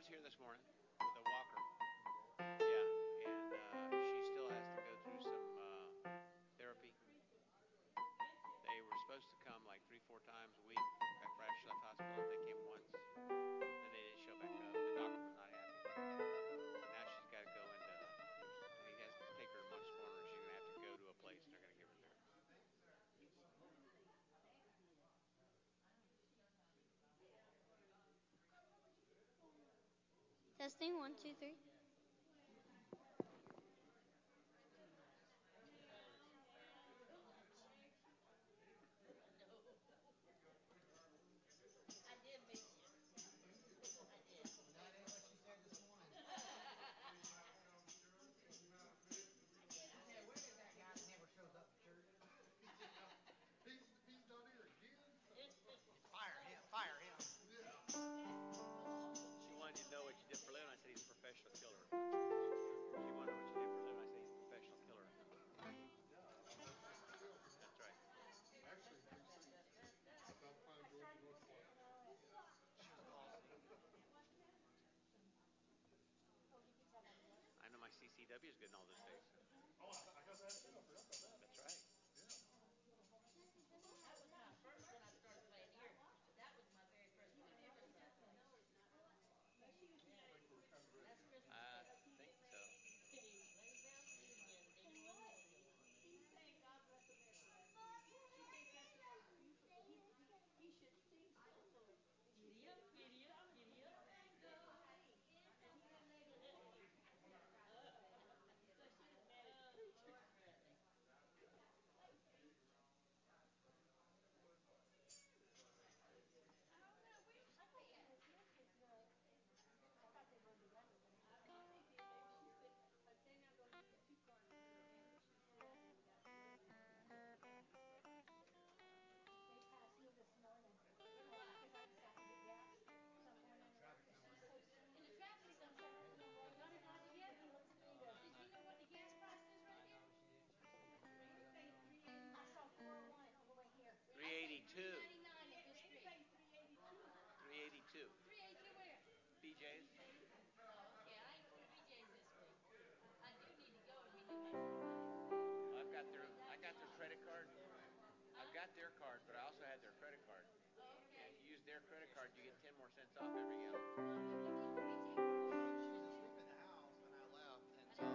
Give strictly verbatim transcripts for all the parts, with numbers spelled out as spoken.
was here this morning with a walker. Yeah, and uh, she still has to go through some uh, therapy. They were supposed to come like three, four times a week. In fact, right after she left hospital, they came once, and they didn't show back up. The doctor was not happy. Now she's got to go into, and he has to take her to Monk's Corner. She's gonna have to go to a place, and they're gonna give her therapy. Testing, one, two, three. C C W is good in all those things. Oh, I got that. That's right. That was my first when I started playing here. That was my very first one I ever played. That's Crystal. I think so. three eighty-two. three eighty-two where? B J's. Yeah, I ain't going to B J's this week. I do need to go and get them. I've got their, I got their credit card. I've got their card, but I also had their credit card. Okay. If you use their credit card, you get ten more cents off every gallon. She was asleep in the house when I left, and so...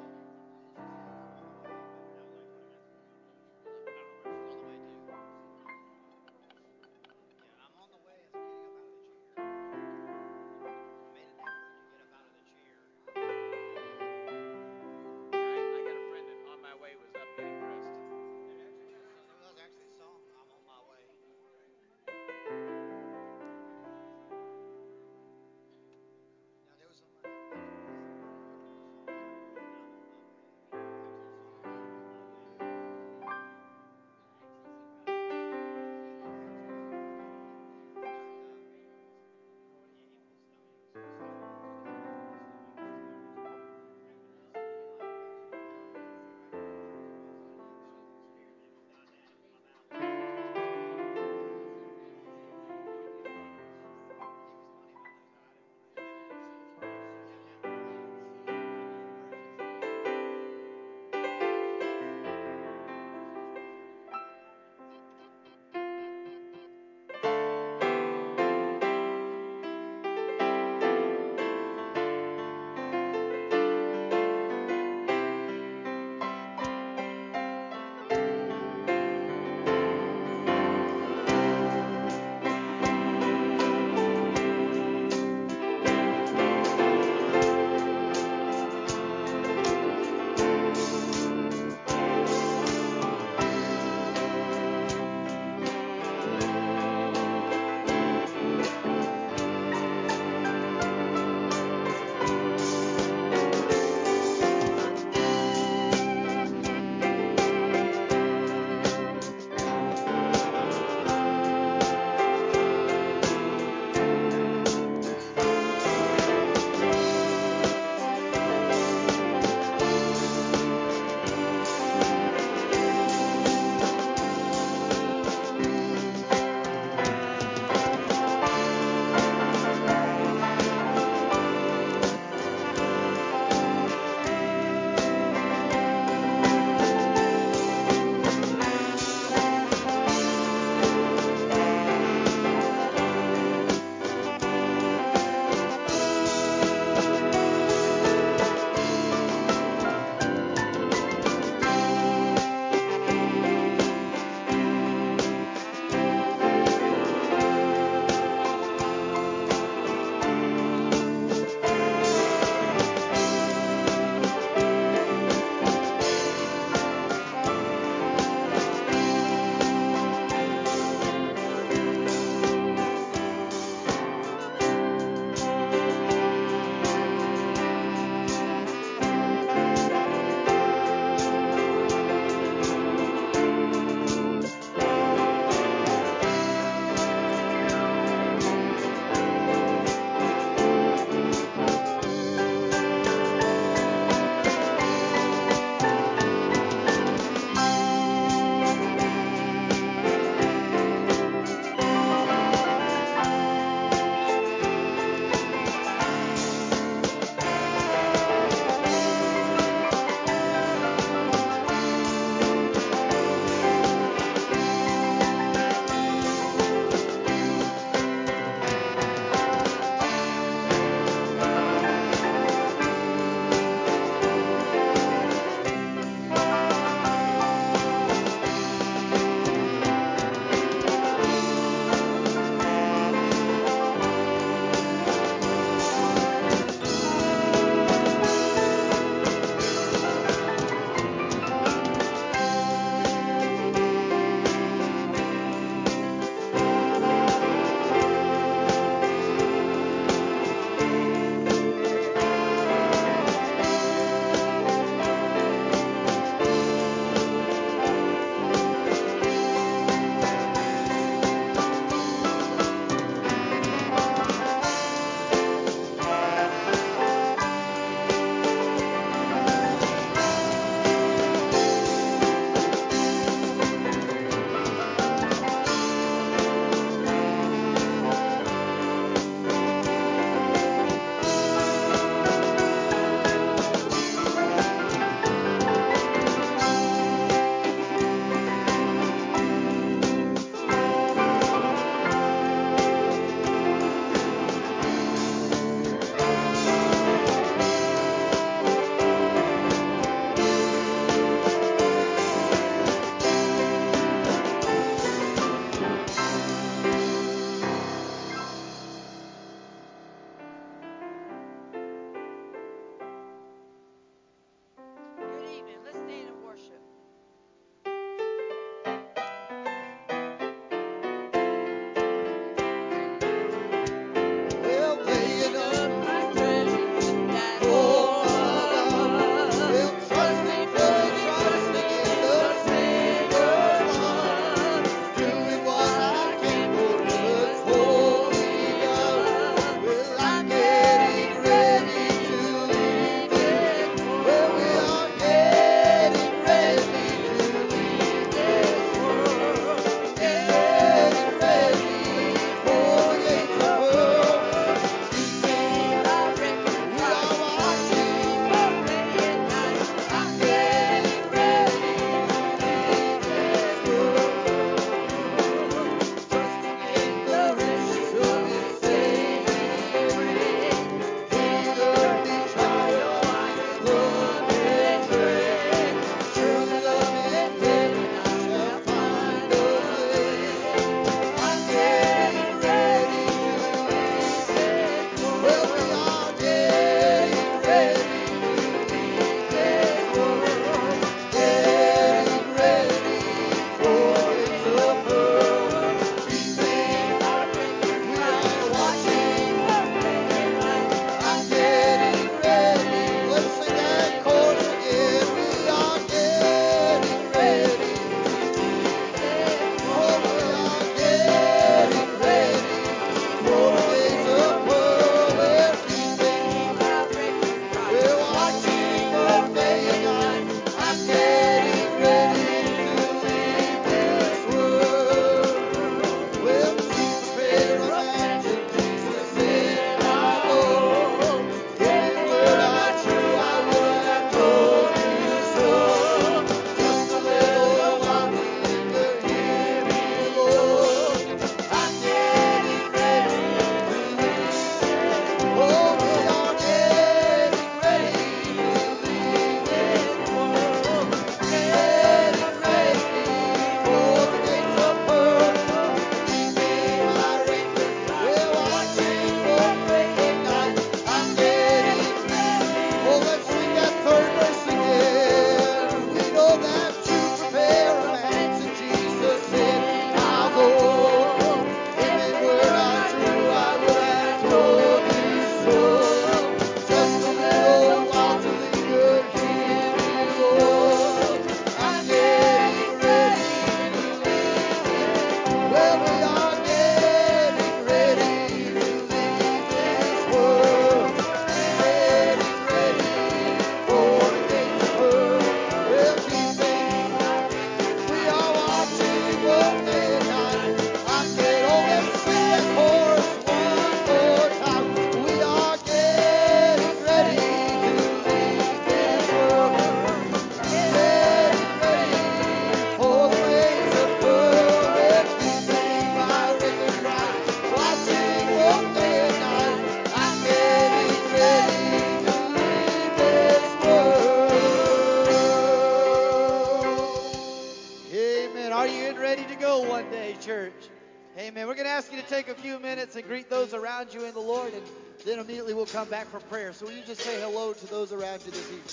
one day, church. Amen. We're going to ask you to take a few minutes and greet those around you in the Lord, and then immediately we'll come back for prayer. So will you just say hello to those around you this evening?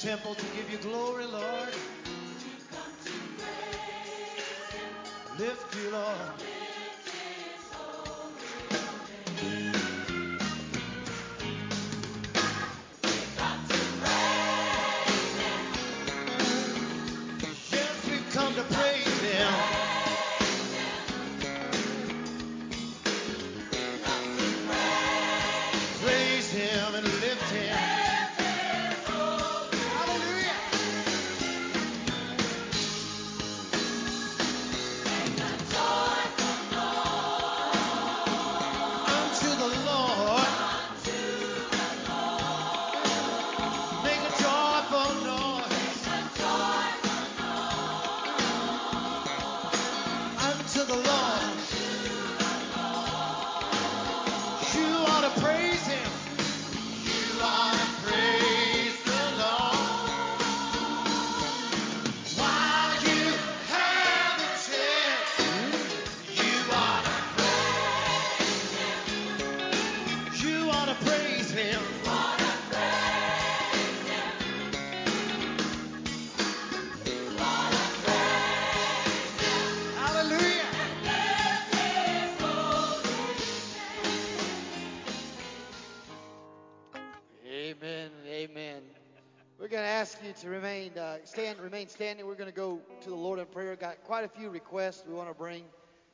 Temple to give you glory, Lord. You come to praise Him. Lift you, Lord. Lift His holy name. We come to praise Him. Yes, we come to praise Him. We come to praise Him. Praise Him and lift Him. To remain uh, stand, remain standing. We're going to go to the Lord in prayer. Got quite a few requests we want to bring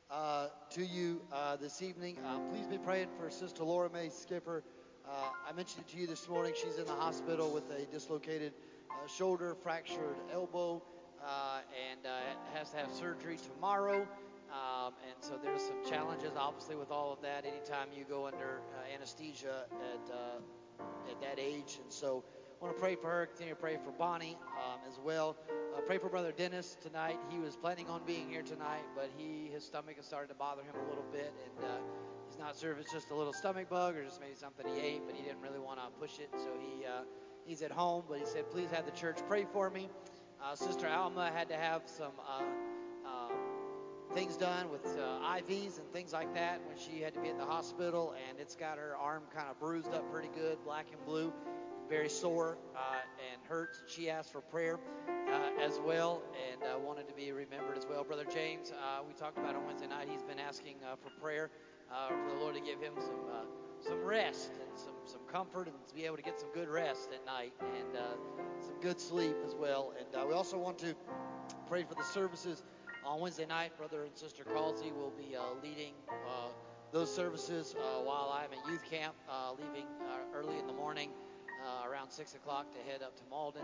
uh, to you uh, this evening. Uh, please be praying for Sister Laura Mae Skipper. Uh, I mentioned it to you this morning. She's in the hospital with a dislocated uh, shoulder, fractured elbow, uh, and uh, has to have surgery tomorrow. Um, and so there's some challenges, obviously, with all of that. Anytime you go under uh, anesthesia at uh, at that age, and so. I want to pray for her. Continue to pray for Bonnie um, as well. Uh, pray for Brother Dennis tonight. He was planning on being here tonight, but he his stomach has started to bother him a little bit, and uh, he's not sure if it's just a little stomach bug or just maybe something he ate, but he didn't really want to push it, so he uh, he's at home. But he said, please have the church pray for me. Uh, Sister Alma had to have some uh, uh, things done with uh, I Vs and things like that when she had to be at the hospital, and it's got her arm kind of bruised up pretty good, black and blue. Very sore uh, and hurts. She asked for prayer uh, as well, and uh, wanted to be remembered as well. Brother James, uh, we talked about on Wednesday night, he's been asking uh, for prayer uh, for the Lord to give him some uh, some rest and some, some comfort, and to be able to get some good rest at night and uh, some good sleep as well. And uh, we also want to pray for the services on Wednesday night. Brother and Sister Carlsey will be uh, leading uh, those services uh, while I'm at youth camp, uh, leaving uh, early in the morning. Uh, around six o'clock to head up to Malden.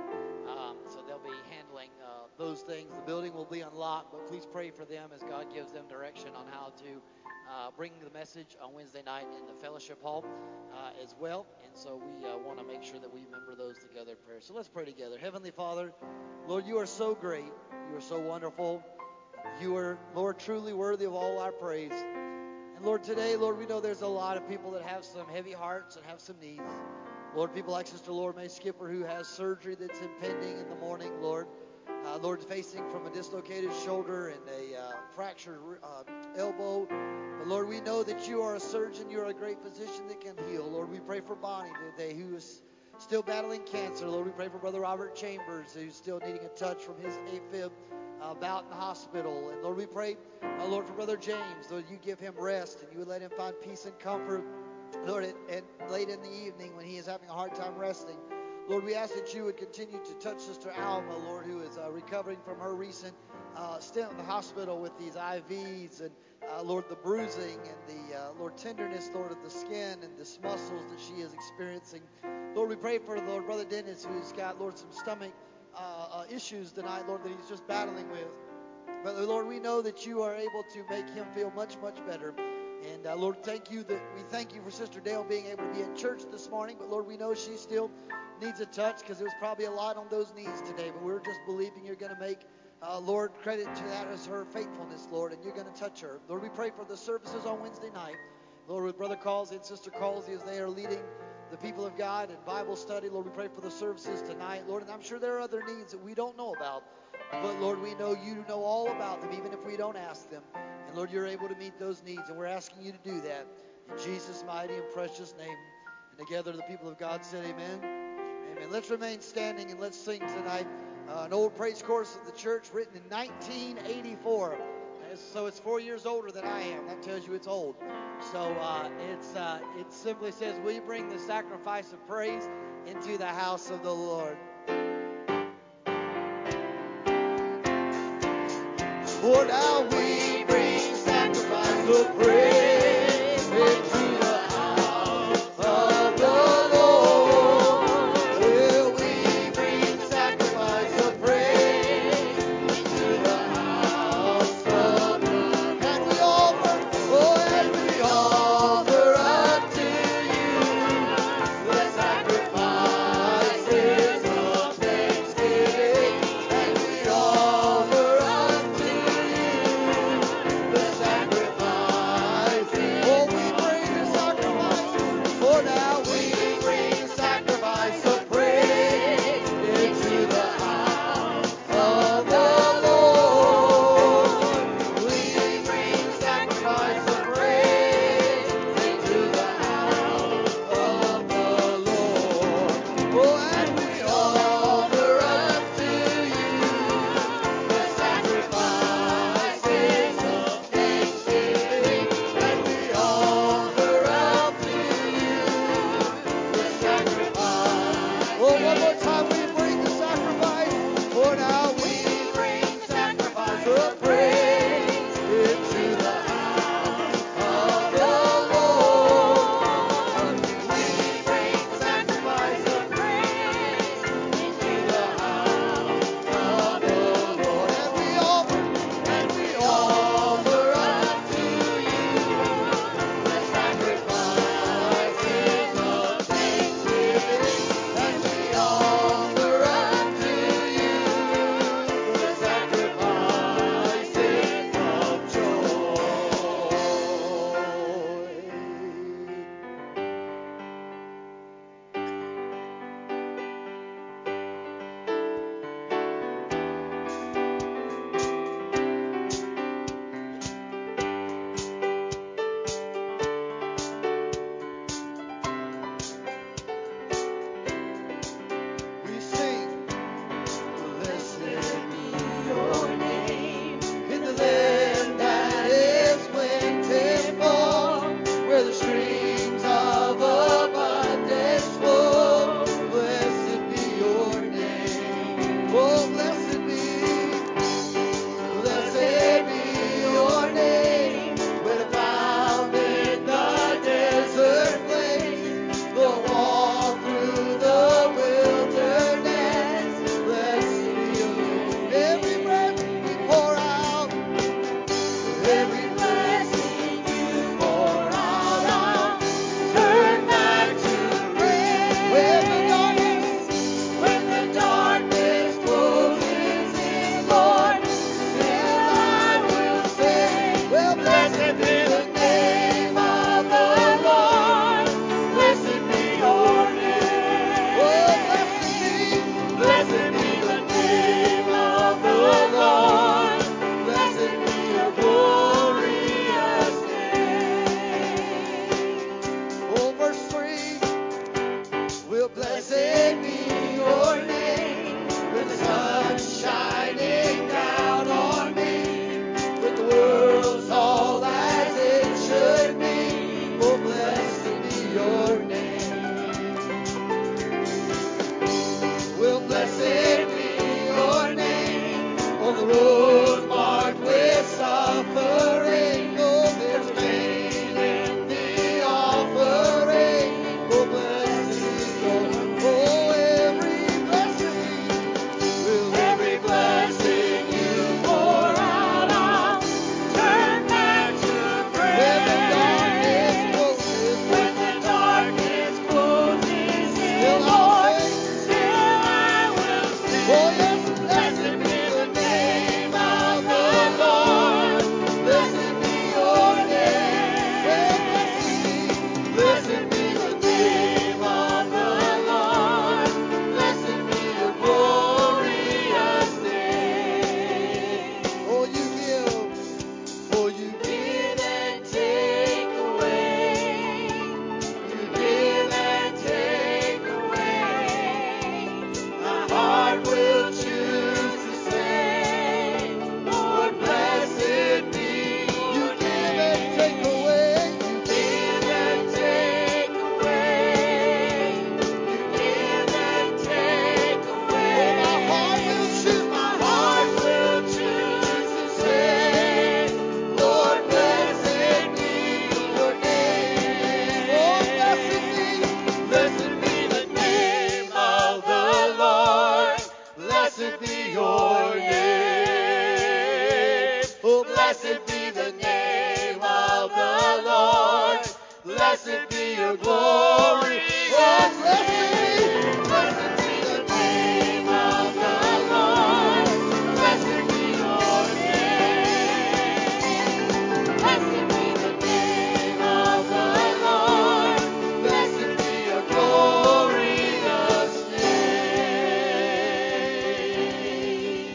Um, so they'll be handling uh, those things. The building will be unlocked, but please pray for them as God gives them direction on how to uh, bring the message on Wednesday night in the fellowship hall uh, as well. And so we uh, want to make sure that we remember those together in prayer. So let's pray together. Heavenly Father, Lord, you are so great. You are so wonderful. You are, Lord, truly worthy of all our praise. And Lord, today, Lord, we know there's a lot of people that have some heavy hearts and have some needs. Lord, people like Sister Laura Mae Skipper, who has surgery that's impending in the morning, Lord. Uh, Lord, facing from a dislocated shoulder and a uh, fractured uh, elbow. But Lord, we know that you are a surgeon. You are a great physician that can heal. Lord, we pray for Bonnie today, who is still battling cancer. Lord, we pray for Brother Robert Chambers, who's still needing a touch from his AFib uh, bout in the hospital. And Lord, we pray, uh, Lord, for Brother James, Lord, you give him rest and you would let him find peace and comfort. Lord, and late in the evening when he is having a hard time resting, Lord, we ask that you would continue to touch Sister Alma, Lord, who is uh, recovering from her recent uh, stint in the hospital with these I Vs and, uh, Lord, the bruising and the, uh, Lord, tenderness, Lord, of the skin and this muscles that she is experiencing. Lord, we pray for, Lord, Brother Dennis, who's got, Lord, some stomach uh, uh, issues tonight, Lord, that he's just battling with. But, Lord, we know that you are able to make him feel much, much better. And, uh, Lord, thank you that we thank you for Sister Dale being able to be in church this morning. But, Lord, we know she still needs a touch because it was probably a lot on those knees today. But we're just believing you're going to make, uh, Lord, credit to that as her faithfulness, Lord, and you're going to touch her. Lord, we pray for the services on Wednesday night. Lord, with Brother Causey and Sister Causey as they are leading the people of God in Bible study. Lord, we pray for the services tonight, Lord. And I'm sure there are other needs that we don't know about. But, Lord, we know you know all about them, even if we don't ask them. And, Lord, you're able to meet those needs, and we're asking you to do that. In Jesus' mighty and precious name. And together the people of God said amen. Amen. Let's remain standing and let's sing tonight uh, an old praise chorus of the church written in nineteen eighty-four. So it's four years older than I am. That tells you it's old. So uh, it's uh, it simply says, "Will you bring the sacrifice of praise into the house of the Lord?" Lord, how we bring sacrifice of praise into the house of the Lord. Will we bring sacrifice of praise into the house of the Lord? And we offer, oh, and we offer unto you the sacrifices of thanksgiving. And we offer unto you. Blessed be the name of the Lord. Blessed be your glory. Oh, blessed be, blessed be the name of the Lord. Blessed be your name. Blessed be the name of the Lord. Blessed be your glorious name.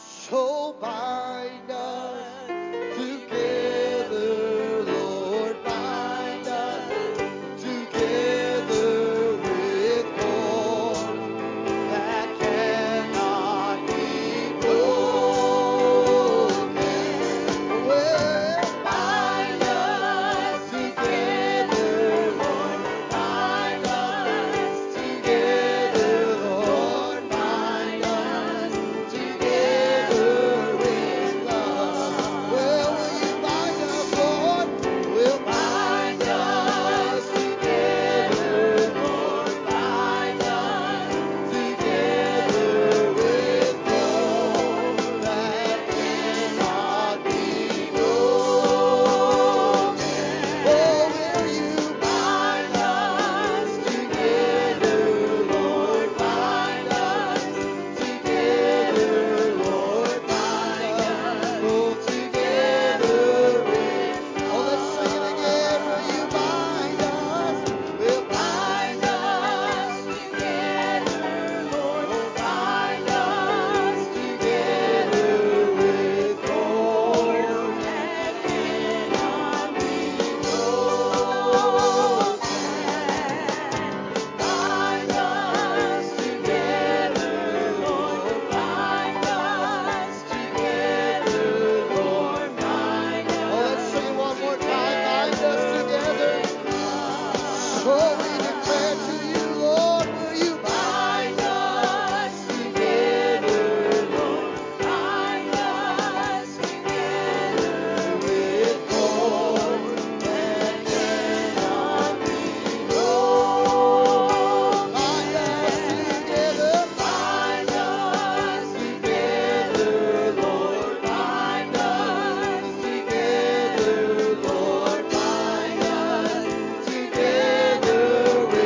So bind us together, Lord, bind us together with cord that cannot be broken. Well, bind us together, Lord, bind us together, Lord, bind us together with love. Well, will you bind us, Lord? Will bind us together, Lord, bind us together with love that cannot be broken. Oh, will you bind us together, Lord, bind us together, Lord, bind us together with love. Oh, let's sing it again. Will you bind us? Will bind us together, Lord, bind us together with cord that cannot be broken. Bind us together, Lord, bind us together, Lord, bind us. Oh, let's sing one more time. Bind us together. So we declare to you, Lord, will you bind us together, Lord, bind us together with cord that cannot be broken. Bind us together. Bind us together, Lord, bind us together, Lord, bind us together with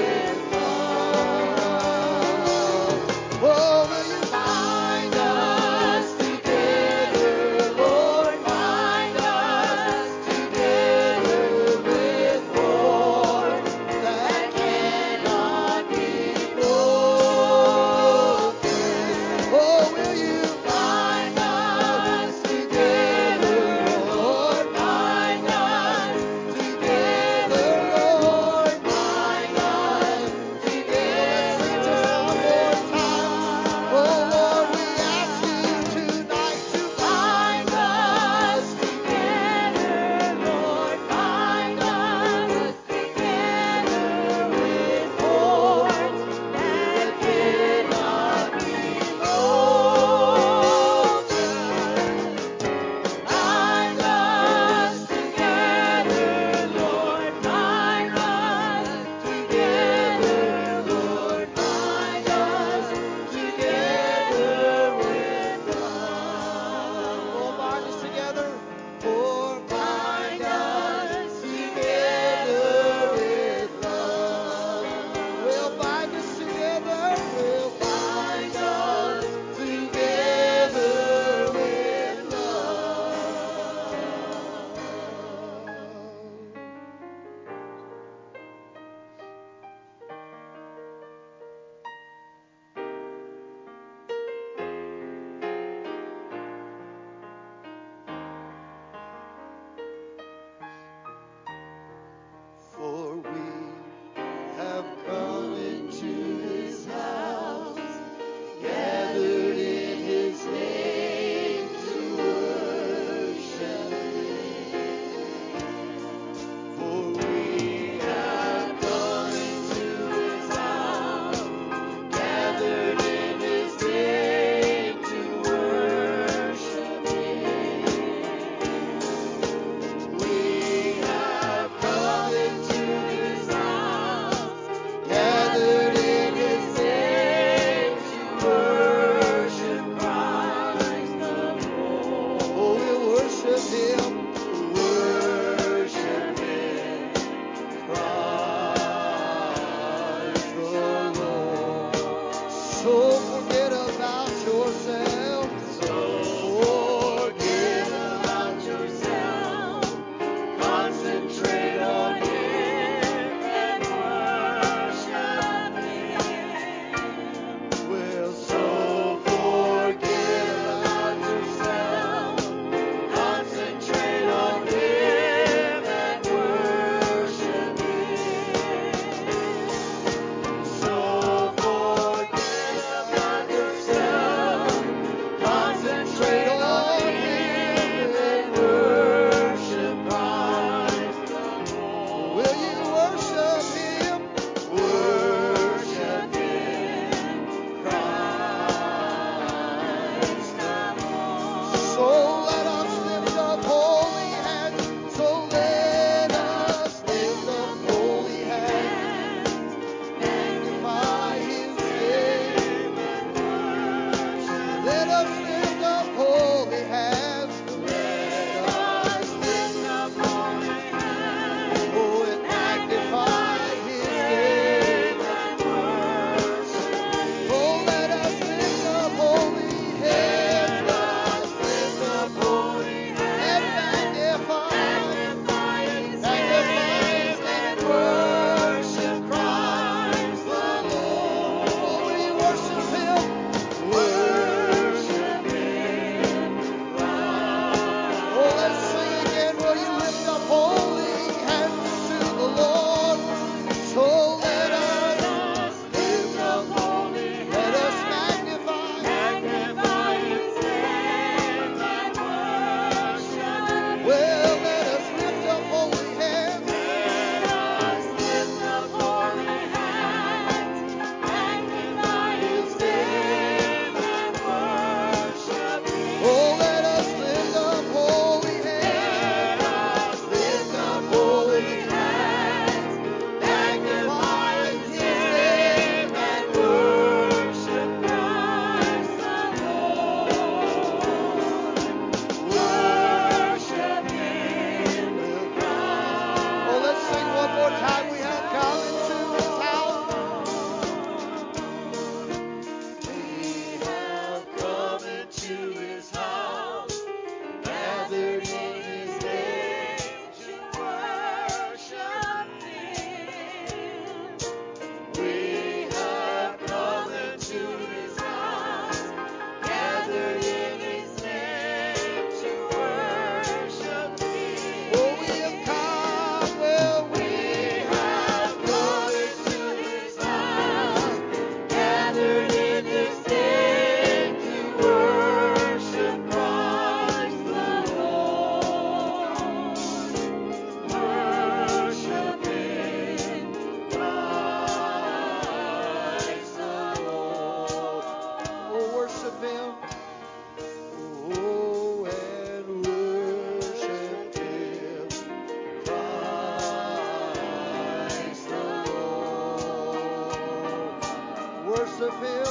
of Him,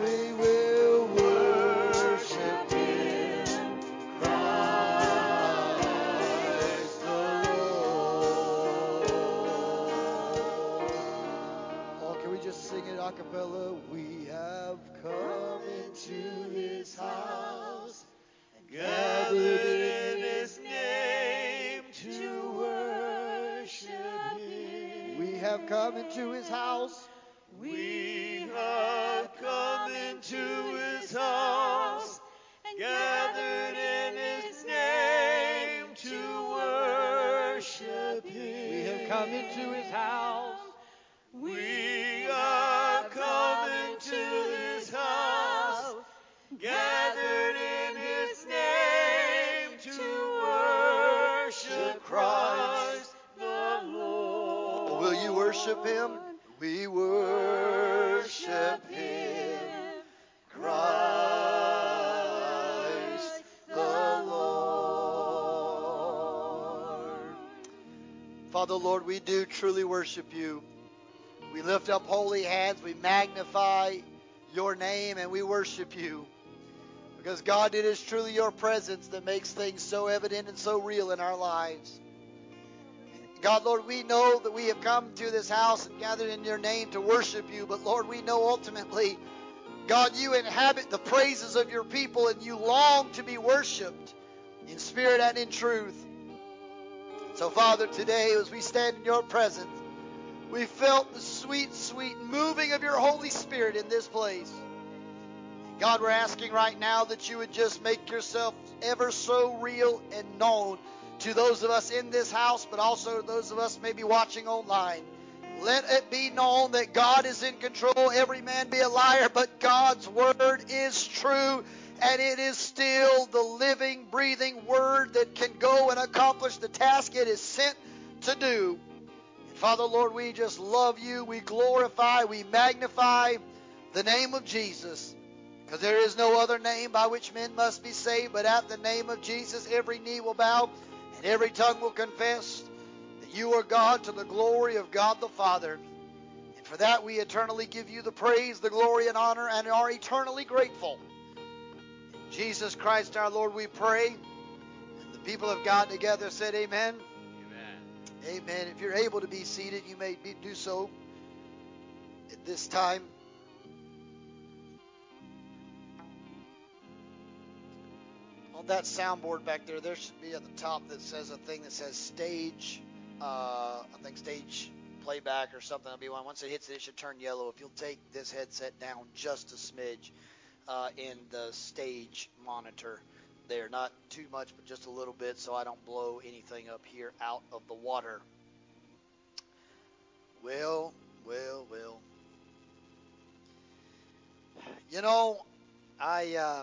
we will worship Him. Christ the Lord. Oh, can we just sing it a cappella? We have come into His house, gathered in His name to worship Him. We have come into His house. We have come into His house, gathered in His name to worship Him. We have come into His house. We have come into His house, gathered in His name to worship Christ the Lord. Will you worship Him? We worship Him, Christ the Lord. Father, Lord, we do truly worship You. We lift up holy hands, we magnify Your name, and we worship You. Because, God, it is truly Your presence that makes things so evident and so real in our lives. God, Lord, we know that we have come to this house and gathered in Your name to worship You. But, Lord, we know ultimately, God, You inhabit the praises of Your people and You long to be worshiped in spirit and in truth. So, Father, today as we stand in Your presence, we felt the sweet, sweet moving of Your Holy Spirit in this place. God, we're asking right now that You would just make Yourself ever so real and known to those of us in this house, but also those of us maybe watching online. Let it be known that God is in control. Every man be a liar, but God's word is true, and it is still the living, breathing word that can go and accomplish the task it is sent to do. And Father, Lord, we just love You. We glorify, we magnify the name of Jesus. Because there is no other name by which men must be saved, but at the name of Jesus every knee will bow. Every tongue will confess that You are God to the glory of God the Father. And for that we eternally give You the praise, the glory, and honor, and are eternally grateful. In Jesus Christ our Lord we pray. And the people of God together said amen. Amen. Amen. If you're able to be seated, you may be, do so at this time. That soundboard back there, there should be at the top that says a thing that says stage, uh, I think stage playback or something. That'll be one. Once it hits it, it should turn yellow. If you'll take this headset down just a smidge uh, in the stage monitor there, not too much, but just a little bit, so I don't blow anything up here out of the water. Well, well, well. You know, I... Uh,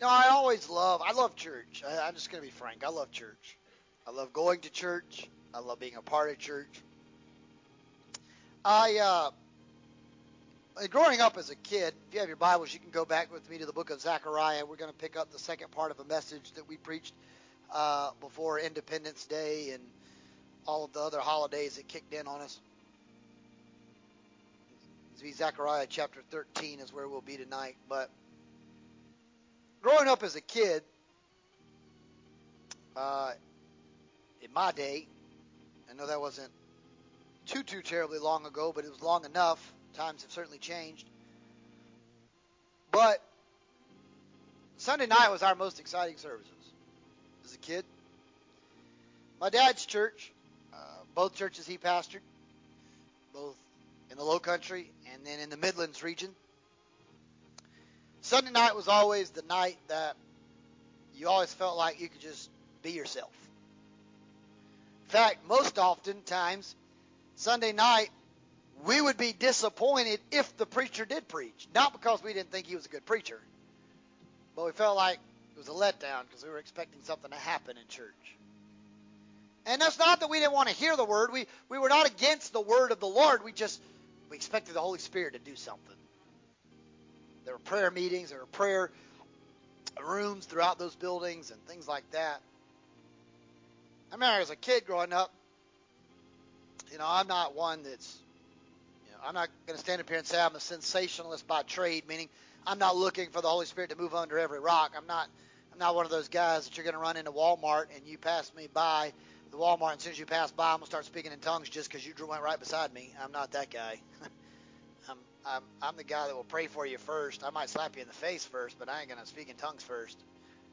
No, I always love, I love church. I, I'm just going to be frank. I love church. I love going to church. I love being a part of church. I, uh, growing up as a kid, if you have your Bibles, you can go back with me to the book of Zechariah. We're going to pick up the second part of a message that we preached uh, before Independence Day and all of the other holidays that kicked in on us. Zechariah chapter thirteen is where we'll be tonight, but growing up as a kid, uh, in my day, I know that wasn't too, too terribly long ago, but it was long enough. Times have certainly changed. But Sunday night was our most exciting services as a kid. My dad's church, uh, both churches he pastored, both in the Lowcountry and then in the Midlands region. Sunday night was always the night that you always felt like you could just be yourself. In fact, most oftentimes, Sunday night, we would be disappointed if the preacher did preach. Not because we didn't think he was a good preacher, but we felt like it was a letdown because we were expecting something to happen in church. And that's not that we didn't want to hear the word. We, we were not against the word of the Lord. We just, we expected the Holy Spirit to do something. There were prayer meetings, there were prayer rooms throughout those buildings and things like that. I remember as a kid growing up, you know, I'm not one that's, you know, I'm not going to stand up here and say I'm a sensationalist by trade, meaning I'm not looking for the Holy Spirit to move under every rock. I'm not I'm not one of those guys that you're going to run into Walmart and you pass me by the Walmart, and as soon as you pass by, I'm going to start speaking in tongues just because you went right beside me. I'm not that guy. I'm, I'm, I'm the guy that will pray for you first. I might slap you in the face first, but I ain't going to speak in tongues first.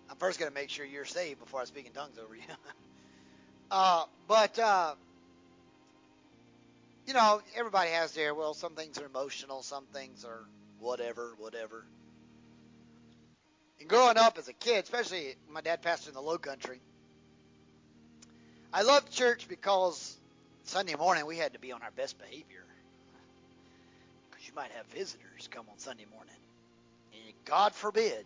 I'm first going to make sure you're saved before I speak in tongues over you. uh, but, uh, you know, everybody has their, well, some things are emotional, some things are whatever, whatever. And growing up as a kid, especially my dad pastored in the Lowcountry, I loved church because Sunday morning we had to be on our best behavior. Because you might have visitors come on Sunday morning. And God forbid,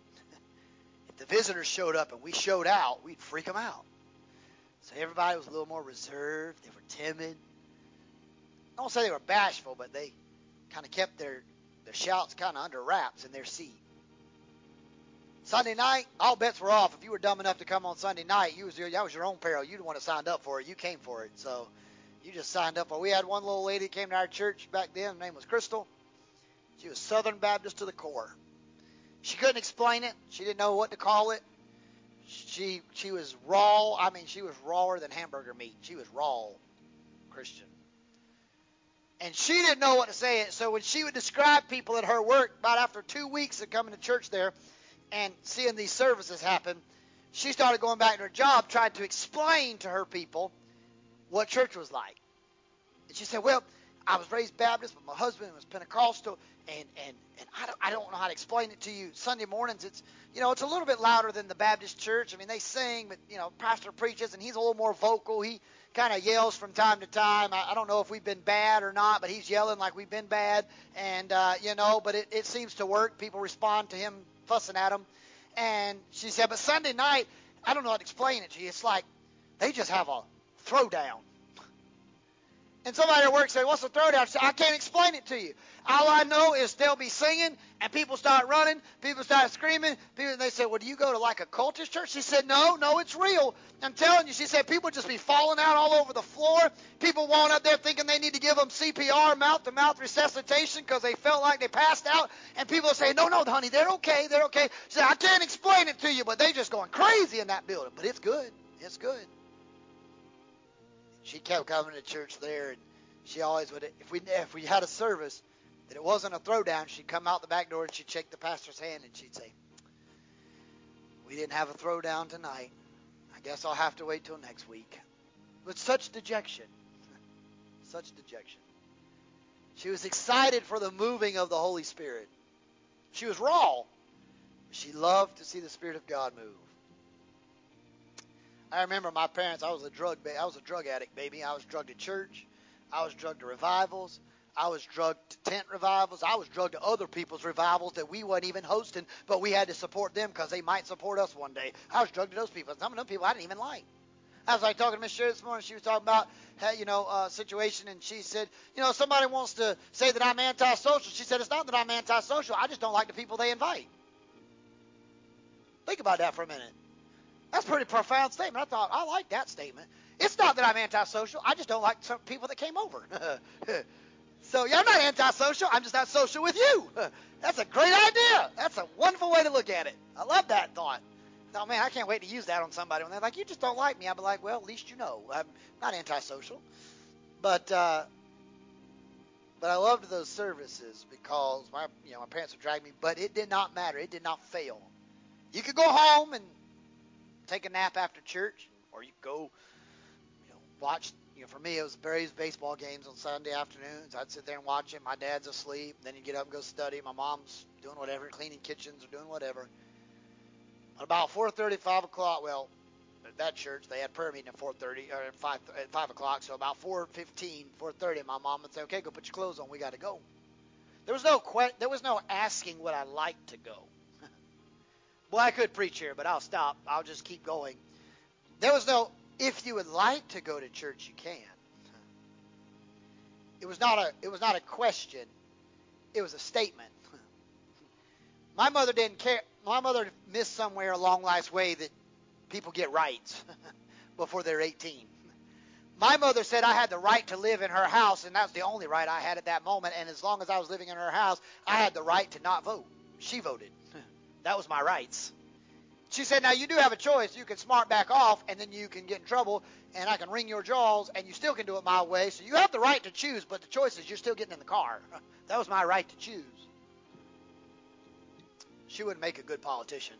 if the visitors showed up and we showed out, we'd freak them out. So everybody was a little more reserved. They were timid. I don't say they were bashful, but they kind of kept their, their shouts kind of under wraps in their seat. Sunday night, all bets were off. If you were dumb enough to come on Sunday night, you was your, that was your own peril. You didn't want to sign up for it. You came for it. So you just signed up for it. We had one little lady that came to our church back then. Her name was Crystal. She was Southern Baptist to the core. She couldn't explain it. She didn't know what to call it. She she was raw. I mean, she was rawer than hamburger meat. She was raw Christian. And she didn't know what to say it. So when she would describe people at her work, about after two weeks of coming to church there, and seeing these services happen, she started going back to her job, trying to explain to her people what church was like. And she said, well, I was raised Baptist, but my husband was Pentecostal, and, and, and I, don't, I don't know how to explain it to you. Sunday mornings, it's, you know, it's a little bit louder than the Baptist church. I mean, they sing, but, you know, pastor preaches, and he's a little more vocal. He kind of yells from time to time. I, I don't know if we've been bad or not, but he's yelling like we've been bad. And, uh, you know, but it, it seems to work. People respond to him fussing at them. And she said, but Sunday night, I don't know how to explain it to you. It's like they just have a throwdown. And somebody at work said, what's a throwdown? She said, I can't explain it to you. All I know is they'll be singing, and people start running, people start screaming. People, and they said, well, do you go to like a cultist church? She said, no, no, it's real. I'm telling you, she said, people just be falling out all over the floor. People walking up there thinking they need to give them C P R, mouth-to-mouth resuscitation, because they felt like they passed out. And people are saying, no, no, honey, they're okay, they're okay. She said, I can't explain it to you, but they just going crazy in that building. But it's good, it's good. She kept coming to church there, and she always would, if we if we had a service that it wasn't a throwdown, she'd come out the back door and she'd shake the pastor's hand and she'd say, we didn't have a throwdown tonight. I guess I'll have to wait till next week. With such dejection, such dejection. She was excited for the moving of the Holy Spirit. She was raw. She loved to see the Spirit of God move. I remember my parents, I was a drug ba- I was a drug addict, baby. I was drugged to church. I was drugged to revivals. I was drugged to tent revivals. I was drugged to other people's revivals that we weren't even hosting, but we had to support them because they might support us one day. I was drugged to those people. Some of them people I didn't even like. I was like talking to Miss Sherry this morning. She was talking about, you know, uh, situation, and she said, you know, somebody wants to say that I'm antisocial. She said, it's not that I'm antisocial. I just don't like the people they invite. Think about that for a minute. That's a pretty profound statement. I thought, I like that statement. It's not that I'm antisocial. I just don't like some people that came over. So, yeah, I'm not antisocial. I'm just not social with you. That's a great idea. That's a wonderful way to look at it. I love that thought. Oh, man, I can't wait to use that on somebody. When they're like, you just don't like me. I'll be like, well, at least you know. I'm not antisocial. But uh, but I loved those services because my, you know, my parents would drag me. But it did not matter. It did not fail. You could go home and take a nap after church, or you go, you know, watch. You know, for me, it was various baseball games on Sunday afternoons. I'd sit there and watch it. My dad's asleep. Then he'd get up and go study. My mom's doing whatever, cleaning kitchens or doing whatever. At about four thirty, five o'clock, well, at that church, they had prayer meeting at four thirty, or at five, at five o'clock. So about four fifteen, four thirty, my mom would say, okay, go put your clothes on. We got to go. There was no que- There was no asking would I like to go. Well, I could preach here, but I'll stop. I'll just keep going. There was no, if you would like to go to church, you can. It was not a, it was not a question. It was a statement. My mother didn't care. My mother missed somewhere along life's way that people get rights before they're eighteen. My mother said I had the right to live in her house, and that's the only right I had at that moment. And as long as I was living in her house, I had the right to not vote. She voted. That was my rights. She said, now you do have a choice. You can smart back off, and then you can get in trouble, and I can wring your jaws, and you still can do it my way. So you have the right to choose, but the choice is you're still getting in the car. That was my right to choose. She wouldn't make a good politician.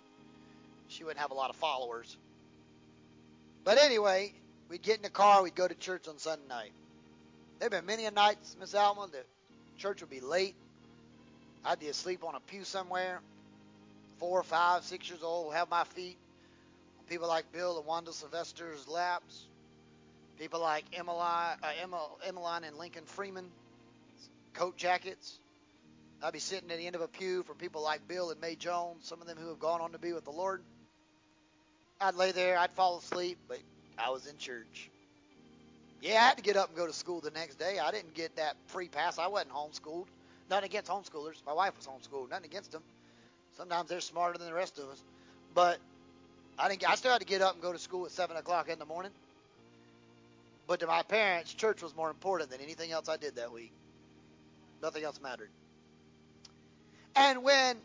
She wouldn't have a lot of followers. But anyway, we'd get in the car, we'd go to church on Sunday night. There have been many a nights, Miss Alma, that church would be late. I'd be asleep on a pew somewhere, four, five, six years old, have my feet on people like Bill and Wanda Sylvester's laps, people like Emmeline, uh, Emmeline and Lincoln Freeman's coat jackets. I'd be sitting at the end of a pew for people like Bill and Mae Jones, some of them who have gone on to be with the Lord. I'd lay there, I'd fall asleep, but I was in church. Yeah, I had to get up and go to school the next day. I didn't get that free pass. I wasn't homeschooled. Nothing against homeschoolers. My wife was homeschooled. Nothing against them. Sometimes they're smarter than the rest of us. But I didn't. I still had to get up and go to school at seven o'clock in the morning. But to my parents, church was more important than anything else I did that week. Nothing else mattered. And when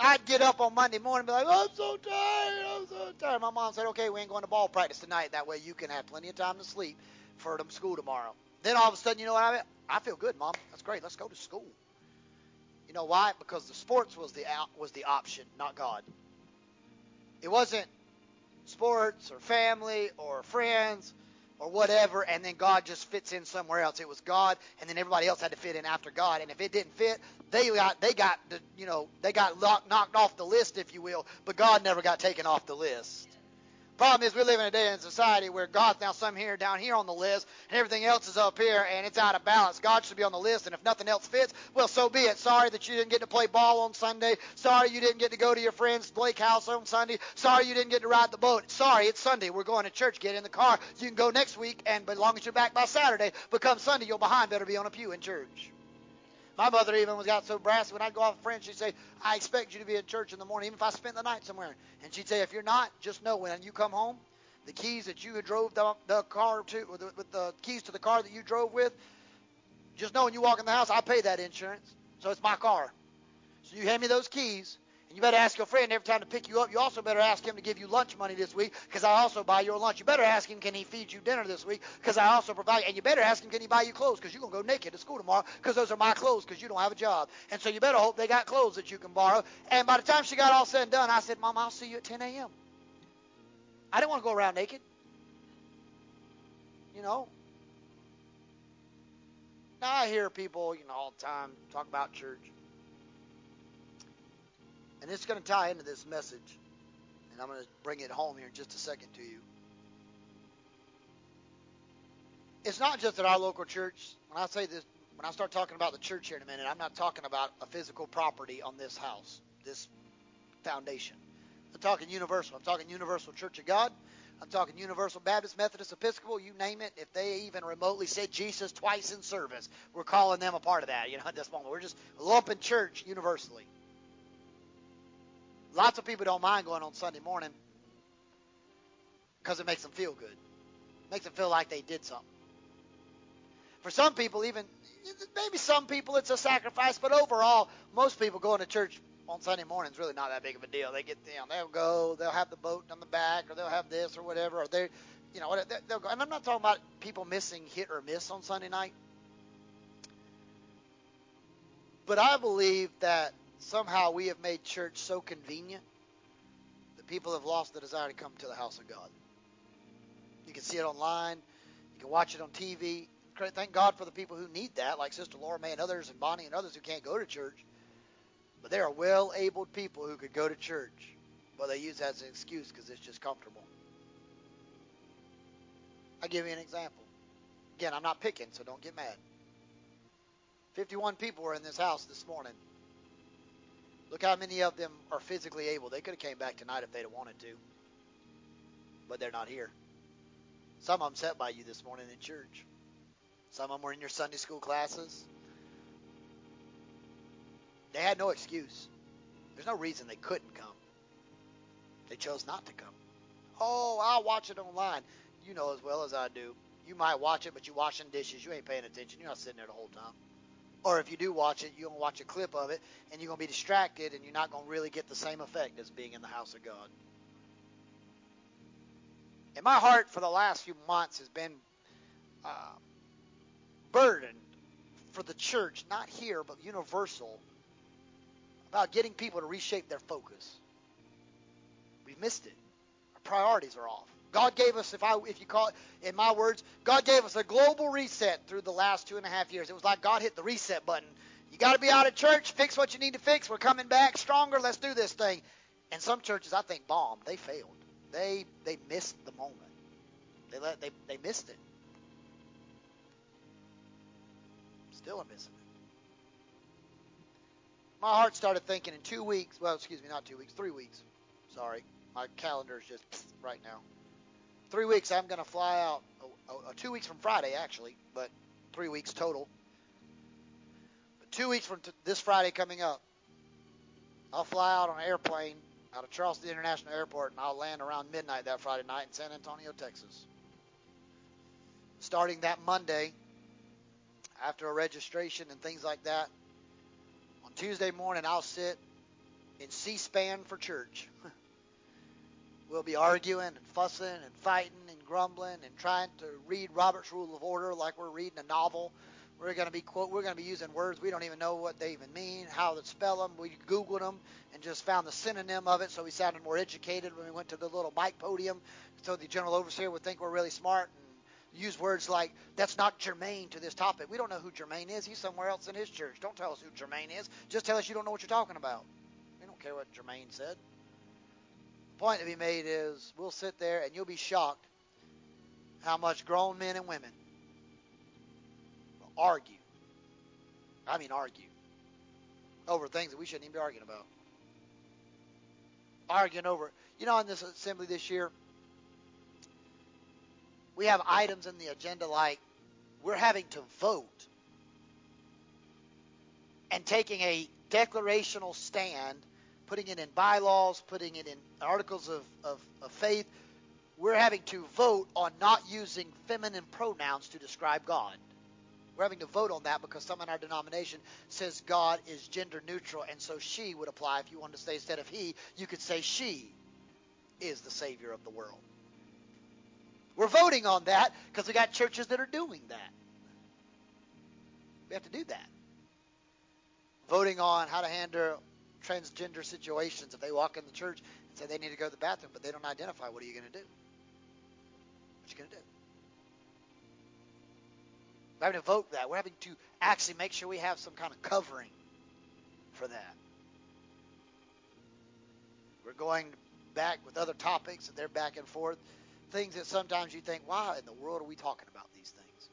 I'd get up on Monday morning and be like, I'm so tired, I'm so tired. My mom said, okay, we ain't going to ball practice tonight. That way you can have plenty of time to sleep for them school tomorrow. Then all of a sudden, you know what I mean? I feel good, Mom. That's great. Let's go to school. You know why? Because the sports was the was the option, not God. It wasn't sports or family or friends or whatever, and then God just fits in somewhere else. It was God, and then everybody else had to fit in after God. And if it didn't fit, they got they got the, you know they got locked, knocked off the list, if you will. But God never got taken off the list. Problem is, we live in a day in society where God's now some here down here on the list, and everything else is up here, and it's out of balance. God should be on the list, and if nothing else fits, well, so be it. Sorry that you didn't get to play ball on Sunday. Sorry you didn't get to go to your friend's lake house on Sunday. Sorry you didn't get to ride the boat. Sorry, it's Sunday. We're going to church. Get in the car. You can go next week, and but as long as you're back by Saturday, but come Sunday, you're behind. Better be on a pew in church. My mother even was got so brassy. When I'd go off with friends, she'd say, I expect you to be in church in the morning, even if I spent the night somewhere. And she'd say, if you're not, just know when you come home, the keys that you drove the, the car to, or the, with the keys to the car that you drove with, just know when you walk in the house, I pay that insurance. So it's my car. So you hand me those keys, and you better ask your friend every time to pick you up. You also better ask him to give you lunch money this week, because I also buy your lunch. You better ask him, can he feed you dinner this week, because I also provide. And you better ask him, can he buy you clothes, because you're going to go naked to school tomorrow, because those are my clothes, because you don't have a job. And so you better hope they got clothes that you can borrow. And by the time she got all said and done, I said, Mom, I'll see you at ten a.m. I didn't want to go around naked. You know? Now I hear people, you know, all the time talk about church. And it's going to tie into this message, and I'm going to bring it home here in just a second to you. It's not just at our local church. When I say this, when I start talking about the church here in a minute, I'm not talking about a physical property on this house, this foundation. I'm talking universal. I'm talking Universal Church of God. I'm talking Universal Baptist, Methodist, Episcopal, you name it. If they even remotely said Jesus twice in service, we're calling them a part of that. You know, at this moment, we're just lumping church universally. Lots of people don't mind going on Sunday morning because it makes them feel good. It makes them feel like they did something. For some people, even maybe some people, it's a sacrifice, but overall, most people going to church on Sunday morning is really not that big of a deal. They get down, they'll go, they'll have the boat on the back, or they'll have this or whatever, or they, you know, they'll go. And I'm not talking about people missing hit or miss on Sunday night, but I believe that somehow we have made church so convenient that people have lost the desire to come to the house of God. You can see it online. You can watch it on T V. Thank God for the people who need that, like Sister Laura Mae and others, and Bonnie and others who can't go to church. But there are well-abled people who could go to church, but they use that as an excuse because it's just comfortable. I'll give you an example. Again, I'm not picking, so don't get mad. fifty-one people were in this house this morning. Look how many of them are physically able. They could have came back tonight if they'd have wanted to. But they're not here. Some of them sat by you this morning in church. Some of them were in your Sunday school classes. They had no excuse. There's no reason they couldn't come. They chose not to come. Oh, I'll watch it online. You know as well as I do. you might watch it, but you're washing dishes. You ain't paying attention. You're not sitting there the whole time. Or if you do watch it, you're going to watch a clip of it, and you're going to be distracted, and you're not going to really get the same effect as being in the house of God. And my heart for the last few months has been uh, burdened for the church, not here, but universal, about getting people to reshape their focus. We've missed it. Our priorities are off. God gave us, if I, if you call it, in my words, God gave us a global reset through the last two and a half years. It was like God hit the reset button. You got to be out of church, fix what you need to fix. We're coming back stronger. Let's do this thing. And some churches, I think, bombed. They failed. They they missed the moment. They let, they they missed it. Still are missing it. My heart started thinking in two weeks. Well, excuse me, not two weeks, three weeks. Sorry, my calendar is just right now. Three weeks, I'm going to fly out, oh, oh, two weeks from Friday, actually, but three weeks total. But two weeks from t- this Friday coming up, I'll fly out on an airplane out of Charleston International Airport, and I'll land around midnight that Friday night in San Antonio, Texas. Starting that Monday, after a registration and things like that, on Tuesday morning, I'll sit in C-SPAN for church. We'll be arguing and fussing and fighting and grumbling and trying to read Robert's Rule of Order like we're reading a novel. We're going to be quote, we're going to be using words we don't even know what they even mean, how to spell them. We Googled them and just found the synonym of it, so we sounded more educated when we went to the little mic podium, so the general overseer would think we're really smart and use words like, that's not germane to this topic. We don't know who Jermaine is. He's somewhere else in his church. Don't tell us who Jermaine is. Just tell us you don't know what you're talking about. We don't care what Jermaine said. The point to be made is we'll sit there and you'll be shocked how much grown men and women will argue. I mean argue. Over things that we shouldn't even be arguing about. Arguing over. You know, in this assembly this year, we have items in the agenda like we're having to vote and taking a declarational stand, putting it in bylaws, putting it in articles of, of, of faith. We're having to vote on not using feminine pronouns to describe God. We're having to vote on that because someone in our denomination says God is gender neutral, and so she would apply. If you wanted to say instead of he, you could say she is the Savior of the world. We're voting on that because we got churches that are doing that. We have to do that. Voting on how to handle transgender situations. If they walk in the church and say they need to go to the bathroom, but they don't identify, what are you going to do? What are you going to do? We're having to vote that. We're having to actually make sure we have some kind of covering for that. We're going back with other topics, and they're back and forth. Things that sometimes you think, why in the world are we talking about these things?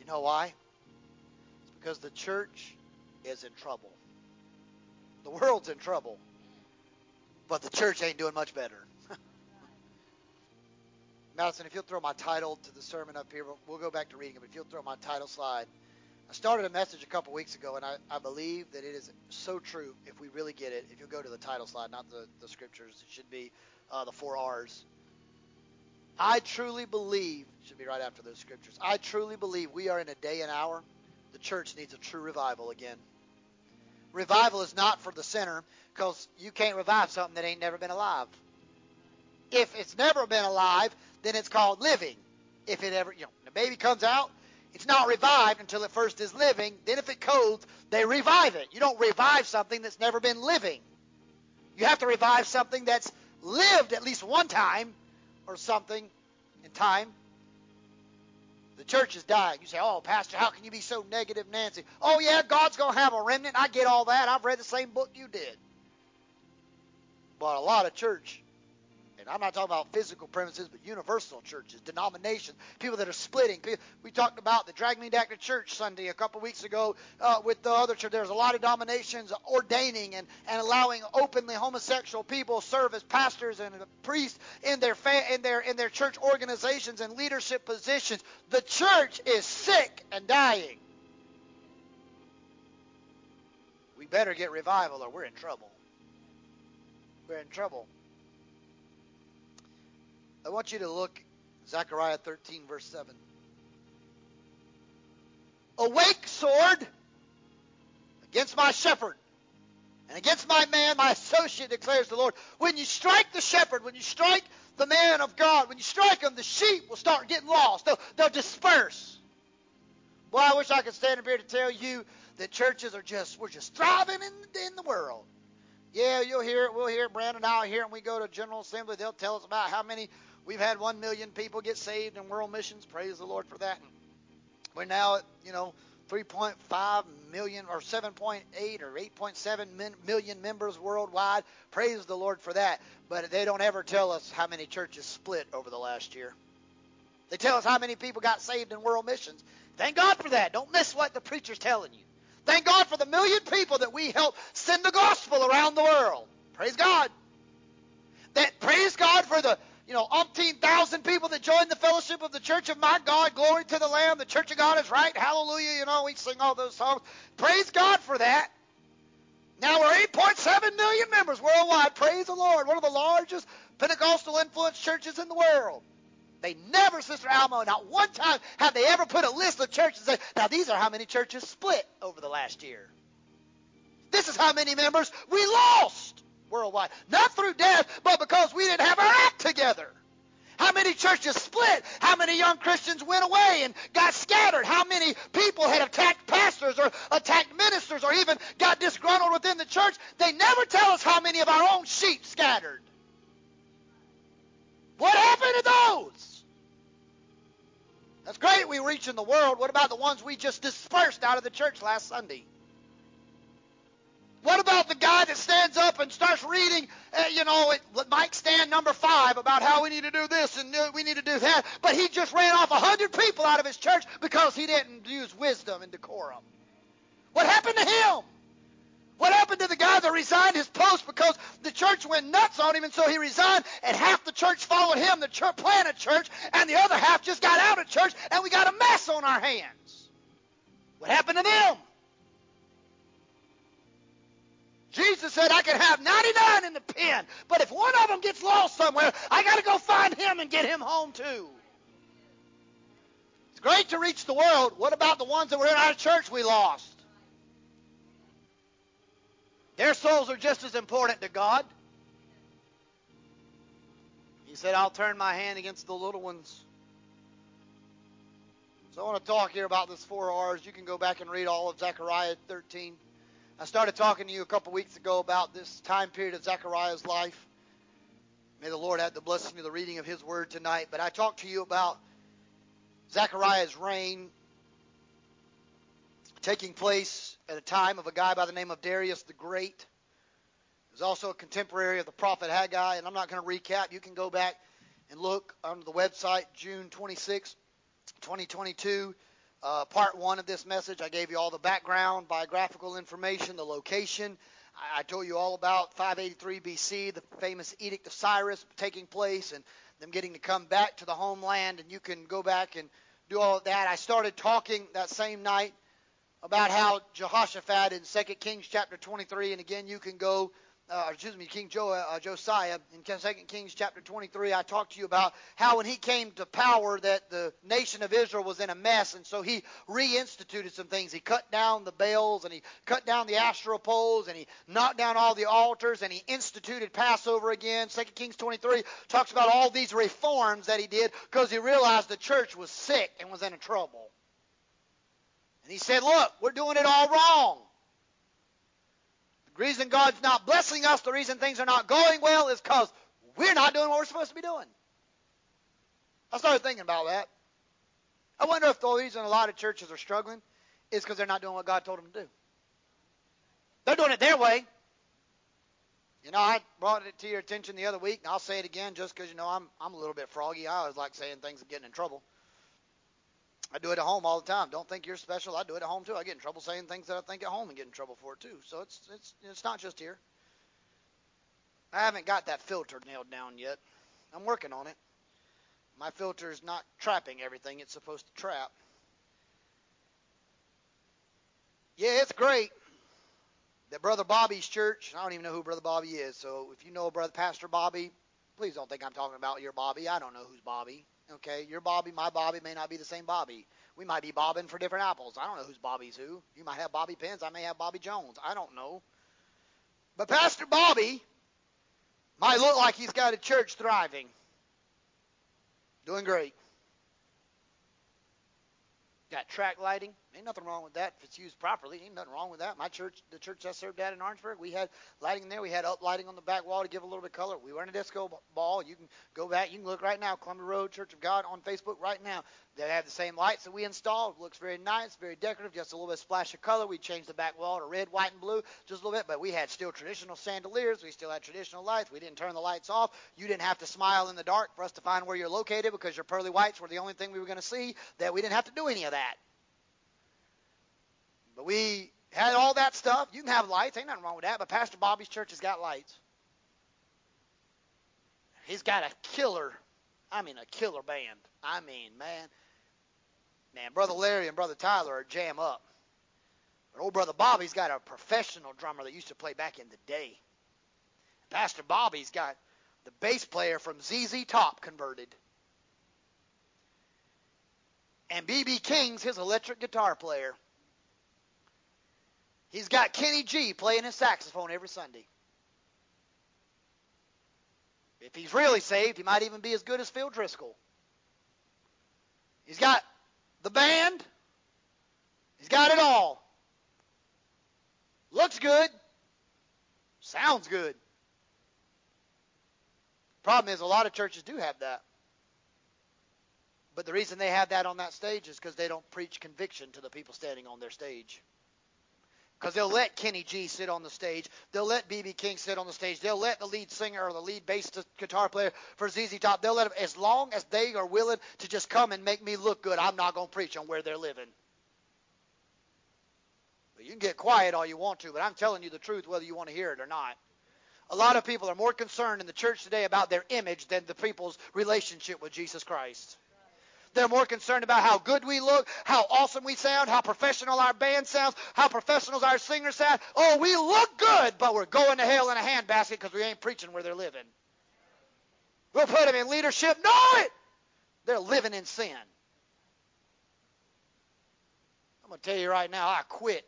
You know why? It's because the church is in trouble. The world's in trouble, but the church ain't doing much better. Madison, if you'll throw my title to the sermon up here, we'll go back to reading it, but if you'll throw my title slide. I started a message a couple weeks ago, and I, I believe that it is so true if we really get it. If you'll go to the title slide, not the, the scriptures, it should be uh, the four R's. I truly believe, it should be right after those scriptures, I truly believe we are in a day and hour. The church needs a true revival again. Revival is not for the sinner, because you can't revive something that ain't never been alive. If it's never been alive, then it's called living. If it ever, you know, the baby comes out, it's not revived until it first is living. Then if it codes, they revive it. You don't revive something that's never been living. You have to revive something that's lived at least one time or something in time. The church is dying. You say, oh, Pastor, how can you be so negative, Nancy? Oh, yeah, God's going to have a remnant. I get all that. I've read the same book you did. But a lot of church, and I'm not talking about physical premises, but universal churches, denominations, people that are splitting. We talked about the Drag Me Back to Church Sunday a couple weeks ago uh, with the other church. There's a lot of denominations ordaining and, and allowing openly homosexual people serve as pastors and priests in their, fa- in their, in their church organizations and leadership positions. The church is sick and dying. We better get revival or we're in trouble. We're in trouble. I want you to look Zechariah thirteen, verse seven. Awake, sword, against my shepherd, and against my man, my associate, declares the Lord. When you strike the shepherd, when you strike the man of God, when you strike him, the sheep will start getting lost. They'll, they'll disperse. Boy, I wish I could stand up here to tell you that churches are just, we're just thriving in, in the world. Yeah, you'll hear it. We'll hear it. Brandon and I will hear it. And we go to General Assembly. They'll tell us about how many. We've had one million people get saved in world missions. Praise the Lord for that. We're now at, you know, three point five million or seven point eight or eight point seven million members worldwide. Praise the Lord for that. But they don't ever tell us how many churches split over the last year. They tell us how many people got saved in world missions. Thank God for that. Don't miss what the preacher's telling you. Thank God for the million people that we help send the gospel around the world. Praise God. That praise God for the, you know, umpteen thousand people that joined the fellowship of the Church of My God. Glory to the Lamb. The Church of God is right. Hallelujah. You know, we sing all those songs. Praise God for that. Now we're eight point seven million members worldwide. Praise the Lord. One of the largest Pentecostal influenced churches in the world. They never, Sister Alma, not one time have they ever put a list of churches and said, now these are how many churches split over the last year. This is how many members we lost worldwide. Not through death, but because we didn't have our act together. How many churches split? How many young Christians went away and got scattered? How many people had attacked pastors or attacked ministers or even got disgruntled within the church? They never tell us how many of our own sheep scattered. What happened to those? That's great we reach in the world. What about the ones we just dispersed out of the church last Sunday? What about the guy that stands up and starts reading, uh, you know, it, Mike stand number five about how we need to do this and we need to do that, but he just ran off one hundred people out of his church because he didn't use wisdom and decorum? What happened to him? What happened to the guy that resigned his post because the church went nuts on him, and so he resigned, and half the church followed him, the church planted church, and the other half just got out of church, and we got a mess on our hands? What happened to them? Jesus said, I can have ninety-nine in the pen, but if one of them gets lost somewhere, I got to go find him and get him home too. It's great to reach the world. What about the ones that were in our church we lost? Their souls are just as important to God. He said, I'll turn my hand against the little ones. So I want to talk here about this four R's. You can go back and read all of Zechariah thirteen. I started talking to you a couple weeks ago about this time period of Zechariah's life. May the Lord add the blessing to the reading of his word tonight. But I talked to you about Zechariah's reign taking place at a time of a guy by the name of Darius the Great. He was also a contemporary of the prophet Haggai, and I'm not going to recap. You can go back and look on the website, June twenty-sixth, twenty twenty-two, uh, part one of this message. I gave you all the background, biographical information, the location. I, I told you all about five eighty-three B C, the famous Edict of Cyrus taking place, and them getting to come back to the homeland, and you can go back and do all of that. I started talking that same night about how Jehoshaphat in Second Kings chapter twenty-three, and again you can go, uh, excuse me, King jo- uh, Josiah in Second Kings chapter twenty-three, I talked to you about how when he came to power that the nation of Israel was in a mess, and so he reinstituted some things. He cut down the Baals, and he cut down the Asherah poles, and he knocked down all the altars, and he instituted Passover again. Second Kings twenty-three talks about all these reforms that he did because he realized the church was sick and was in trouble. And he said, look, we're doing it all wrong. The reason God's not blessing us, the reason things are not going well is because we're not doing what we're supposed to be doing. I started thinking about that. I wonder if the reason a lot of churches are struggling is because they're not doing what God told them to do. They're doing it their way. You know, I brought it to your attention the other week, and I'll say it again just because, you know, I'm, I'm a little bit froggy. I always like saying things and getting in trouble. I do it at home all the time. Don't think you're special. I do it at home, too. I get in trouble saying things that I think at home and get in trouble for it, too. So it's it's it's not just here. I haven't got that filter nailed down yet. I'm working on it. My filter is not trapping everything it's supposed to trap. Yeah, it's great that Brother Bobby's church, I don't even know who Brother Bobby is, so if you know Brother Pastor Bobby, please don't think I'm talking about your Bobby. I don't know who's Bobby. Okay, your Bobby, my Bobby may not be the same Bobby. We might be bobbing for different apples. I don't know whose Bobby's who. You might have Bobby Pins. I may have Bobby Jones. I don't know. But Pastor Bobby might look like he's got a church thriving, doing great. Got track lighting. Ain't nothing wrong with that if it's used properly. Ain't nothing wrong with that. My church, the church I served at in Orangeburg, we had lighting there. We had up lighting on the back wall to give a little bit of color. We were in a disco ball. You can go back. You can look right now. Columbia Road Church of God on Facebook right now. They have the same lights that we installed. Looks very nice, very decorative. Just a little bit of splash of color. We changed the back wall to red, white, and blue. Just a little bit. But we had still traditional chandeliers. We still had traditional lights. We didn't turn the lights off. You didn't have to smile in the dark for us to find where you're located because your pearly whites were the only thing we were going to see. That we didn't have to do any of that. But we had all that stuff. You can have lights. Ain't nothing wrong with that. But Pastor Bobby's church has got lights. He's got a killer, I mean a killer band. I mean, man. Man, Brother Larry and Brother Tyler are jam up. But old Brother Bobby's got a professional drummer that used to play back in the day. Pastor Bobby's got the bass player from Z Z Top converted. And B B King's his electric guitar player. He's got Kenny G playing his saxophone every Sunday. If he's really saved, he might even be as good as Phil Driscoll. He's got the band. He's got it all. Looks good. Sounds good. Problem is, a lot of churches do have that. But the reason they have that on that stage is because they don't preach conviction to the people standing on their stage. Because they'll let Kenny G sit on the stage. They'll let B B King sit on the stage. They'll let the lead singer or the lead bass guitar player for Z Z Top. They'll let them, as long as they are willing to just come and make me look good, I'm not going to preach on where they're living. But you can get quiet all you want to, but I'm telling you the truth whether you want to hear it or not. A lot of people are more concerned in the church today about their image than the people's relationship with Jesus Christ. They're more concerned about how good we look, how awesome we sound, how professional our band sounds, how professional our singers sound. Oh, we look good, but we're going to hell in a handbasket because we ain't preaching where they're living. We'll put them in leadership. No, it. They're living in sin. I'm going to tell you right now, I quit.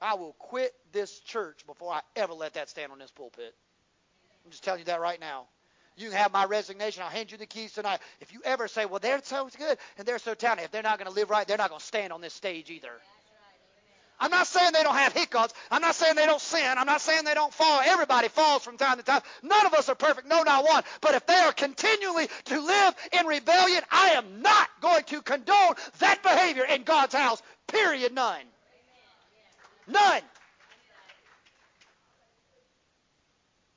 I will quit this church before I ever let that stand on this pulpit. I'm just telling you that right now. You can have my resignation. I'll hand you the keys tonight. If you ever say, well, they're so good and they're so talented, if they're not going to live right, they're not going to stand on this stage either. I'm not saying they don't have hiccups. I'm not saying they don't sin. I'm not saying they don't fall. Everybody falls from time to time. None of us are perfect. No, not one. But if they are continually to live in rebellion, I am not going to condone that behavior in God's house. Period. None. None.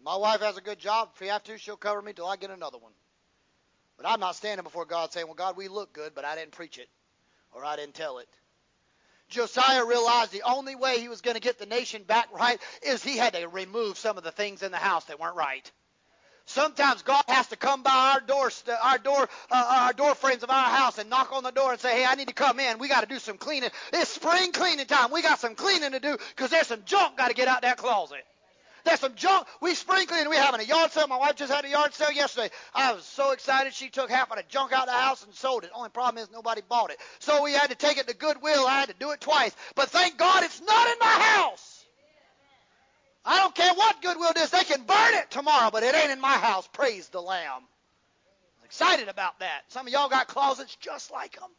My wife has a good job. If we have to, she'll cover me till I get another one. But I'm not standing before God saying, well, God, we look good, but I didn't preach it or I didn't tell it. Josiah realized the only way he was going to get the nation back right is he had to remove some of the things in the house that weren't right. Sometimes God has to come by our door, our door, uh, our door frames of our house and knock on the door and say, hey, I need to come in. We got to do some cleaning. It's spring cleaning time. We got some cleaning to do because there's some junk got to get out that closet. There's some junk. We spring cleaning. We're having a yard sale. My wife just had a yard sale yesterday. I was so excited. She took half of the junk out of the house and sold it. Only problem is nobody bought it. So we had to take it to Goodwill. I had to do it twice. But thank God it's not in my house. I don't care what Goodwill does. They can burn it tomorrow, but it ain't in my house. Praise the Lamb. I'm excited about that. Some of y'all got closets just like them.